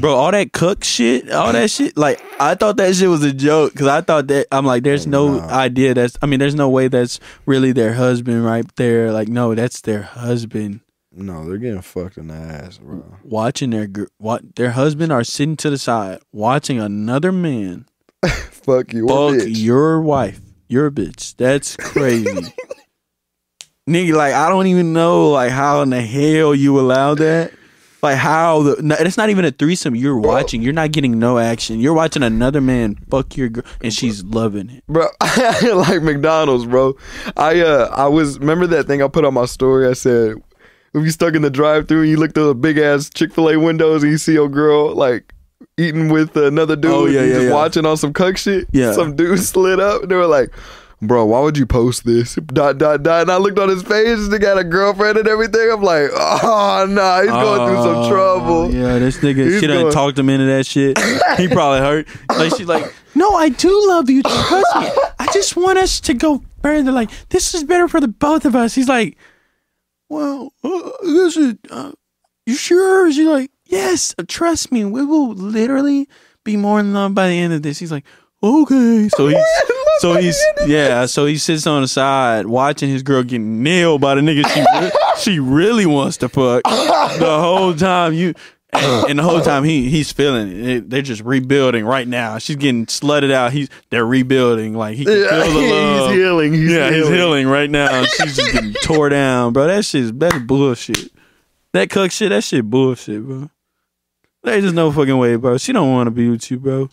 Bro, all that cook shit, like I thought that shit was a joke because I thought that I'm like, there's no idea there's no way that's really their husband right there. Like, no, that's their husband. No, they're getting fucked in the ass, bro. Watching their husband are sitting to the side watching another man fuck your wife, your bitch. That's crazy. Nigga, like I don't even know like how in the hell you allow that. Like it's not even a threesome. You're watching. You're not getting no action. You're watching another man fuck your girl, and she's loving it, bro. Like McDonald's, bro. I remember that thing I put on my story. I said, if you stuck in the drive-thru and you look through the big ass Chick-fil-A windows and you see your girl like eating with another dude, watching on some cuck shit. Yeah, some dude slid up and they were like, bro, why would you post this? ... And I looked on his page. This nigga had a girlfriend and everything. I'm like, oh nah, he's going through some trouble. Yeah, this nigga, she done talked him into that shit. He probably hurt. Like she's like, no, I do love you. Trust me. I just want us to go further. Like this is better for the both of us. He's like, well, this is. You sure? She's like, yes. Trust me, we will literally be more in love by the end of this. He's like, okay. So he sits on the side watching his girl get nailed by the nigga she really wants to fuck the whole time. You And the whole time he's feeling it. They're just rebuilding right now. She's getting slutted out. They're rebuilding. Like he can feel the love. He's healing. He's healing right now. She's just getting tore down, bro. That's bullshit. That cuck shit. That shit bullshit, bro. There's just no fucking way, bro. She don't want to be with you, bro.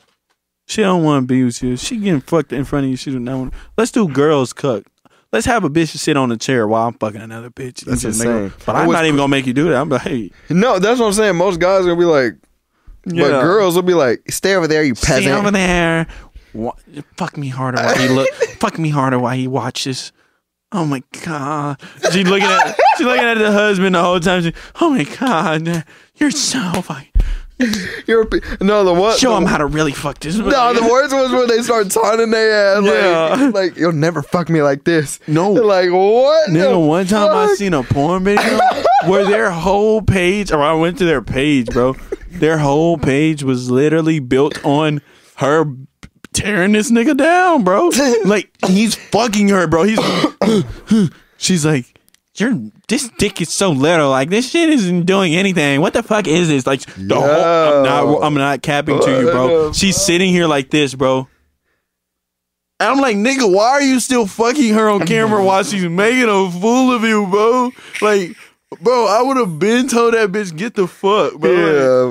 She don't want to be with you. She getting fucked in front of you. She do not want. Let's do girls cuck. Let's have a bitch sit on a chair while I'm fucking another bitch. That's insane. But I'm not even going to make you do that. I'm like, hey. No, that's what I'm saying. Most guys are going to be like, but girls will be like, stay over there, you peasant. Stay over there. Fuck me harder while he look. Fuck me harder while he watches. Oh, my God. She's looking at the husband the whole time. She, oh, my God. You're so fucking. Show them how to really fuck this. No, the worst was when they start taunting their ass. Yeah. Like, you'll never fuck me like this. No. They're like, what? Nigga, one time I seen a porn video where their whole page, or I went to their page, bro. Their whole page was literally built on her tearing this nigga down, bro. Like, he's fucking her, bro. She's like, this dick is so little. Like, this shit isn't doing anything. What the fuck is this? Like, the whole, I'm not capping to you, bro. She's sitting here like this, bro. And I'm like, nigga, why are you still fucking her on camera while she's making a fool of you, bro? Like, bro, I would have been told that bitch, get the fuck, bro. Yeah,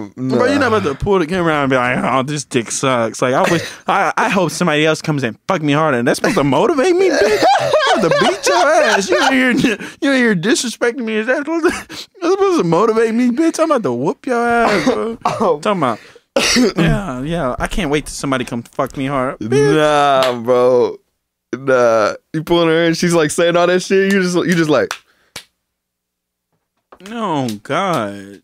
like, nah. Bro, you're not about to pull the camera out and be like, oh, this dick sucks. Like, I hope somebody else comes and fuck me harder. And that's supposed to motivate me, bitch? I'm about to beat your ass. You're disrespecting me. Is that supposed to motivate me, bitch? I'm about to whoop your ass, bro. Oh. Talking about, yeah. I can't wait till somebody comes fuck me hard. Bitch. Nah, bro. Nah. You pulling her in, she's like saying all that shit. You just like... No, God.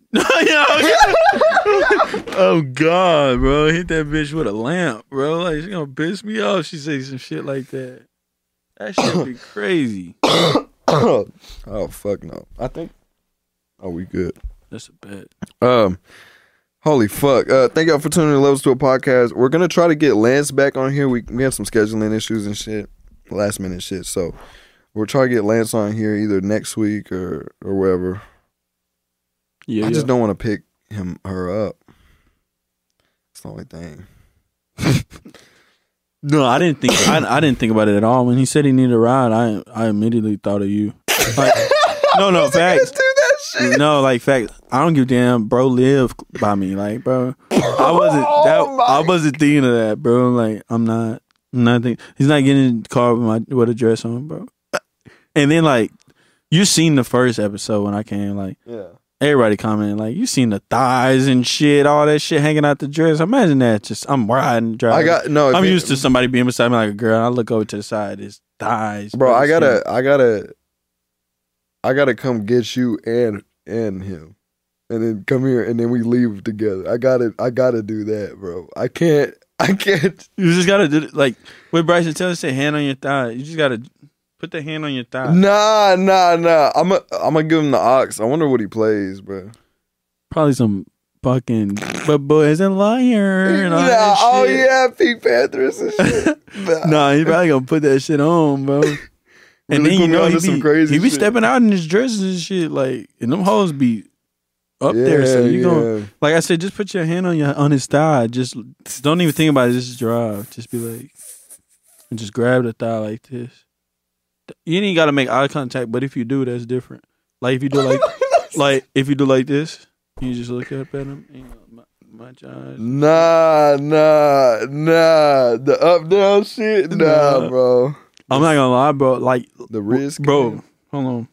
Oh, God, bro. Hit that bitch with a lamp, bro. Like, she's going to piss me off if she says some shit like that. That shit be crazy. Oh, fuck no. I think... Oh, we good. That's a bet. Holy fuck. Thank y'all for tuning in to Levels to a Podcast. We're going to try to get Lance back on here. We have some scheduling issues and shit. Last minute shit. So, we're trying to get Lance on here either next week or wherever. Yeah, I just don't want to pick her up. It's the only thing. No, I didn't think. I didn't think about it at all. When he said he needed a ride, I immediately thought of you. Like, no, facts. Do that shit. No, like facts. I don't give a damn, bro. Live by me, like, bro. I wasn't thinking of that, bro. Like, I'm not. Nothing. He's not getting in the car with a dress on, bro. And then, like, you seen the first episode when I came, like. Yeah. Everybody commenting, like, you seen the thighs and shit, all that shit hanging out the dress. Imagine that. I'm riding, driving. I'm used to somebody being beside me like a girl. And I look over to the side, it's thighs. Bro, I gotta come get you and him, and then come here, and then we leave together. I gotta do that, bro. I can't. You just gotta do it. Like with Bryson, tell us to hand on your thigh. You just gotta. Put the hand on your thigh. Nah. I'm gonna give him the ox. I wonder what he plays, bro. Probably some fucking but boys and liar. And all that shit. Oh yeah, Pete Panthers and shit. Nah, he probably gonna put that shit on, bro. And really then you know he be stepping out in his dresses and shit, like, and them hoes be up there. So you gonna, like I said, just put your hand on his thigh. Just don't even think about it. Just drive. Just be like, and just grab the thigh like this. You ain't gotta make eye contact, but if you do, that's different. Like if you do like, if you do like this, you just look up at him. You know, my eyes. Nah. The up down shit, nah, bro. I'm not gonna lie, bro. Like the risk, bro. Hold on,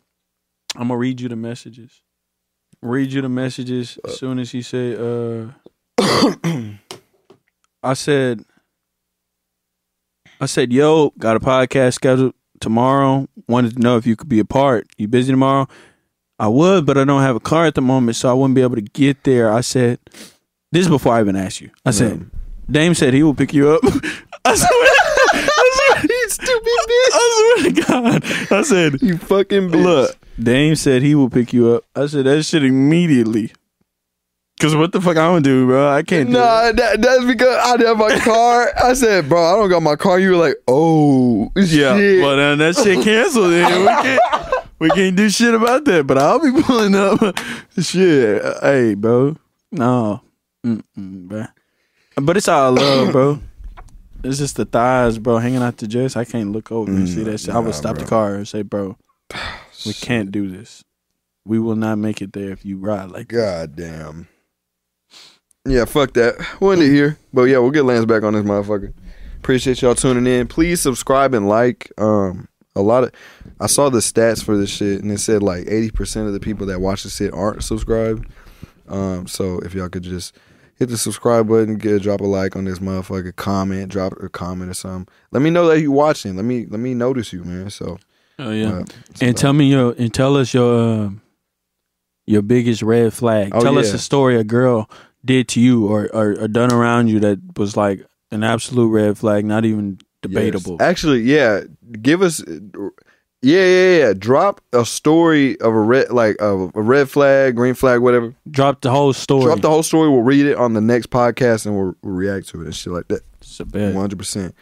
I'm gonna read you the messages. As soon as he said, I said, yo, got a podcast scheduled tomorrow, wanted to know if you could be a part. You busy tomorrow? I would, but I don't have a car at the moment, so I wouldn't be able to get there. I said, this is before I even asked you. I said, Dame said he will pick you up. I swear, you stupid bitch. I swear to God. I said, you fucking bitch. Look, Dame said he will pick you up. I said, that shit immediately. Cause what the fuck I'm gonna do, bro? I can't do it. That's because I didn't have my car. I said, bro, I don't got my car. You were like, oh, yeah. Shit. Well, then that shit canceled. Then we can't do shit about that. But I'll be pulling up. Shit, hey, bro. No. Bro. But it's all love, bro. It's just the thighs, bro, hanging out the dress. I can't look over and see that shit. Nah, I would stop the car and say, bro, we can't do this. We will not make it there if you ride like God this. Damn. Yeah, fuck that. We'll end it here. But yeah, we'll get Lance back on this motherfucker. Appreciate y'all tuning in. Please subscribe and like. A lot of, I saw the stats for this shit, and it said like 80% of the people that watch this shit aren't subscribed. So if y'all could just hit the subscribe button, drop a like on this motherfucker, comment, drop a comment or something. Let me know that you watching. Let me notice you, man. So, oh yeah, and tell us your biggest red flag. Oh, tell us a story a girl did to you or done around you that was like an absolute red flag, not even debatable. Yes. Actually, yeah, give us. Yeah. Drop a story of a red flag, green flag, whatever. Drop the whole story. Drop the whole story. We'll read it on the next podcast and we'll react to it and shit like that. It's a bet. 100%.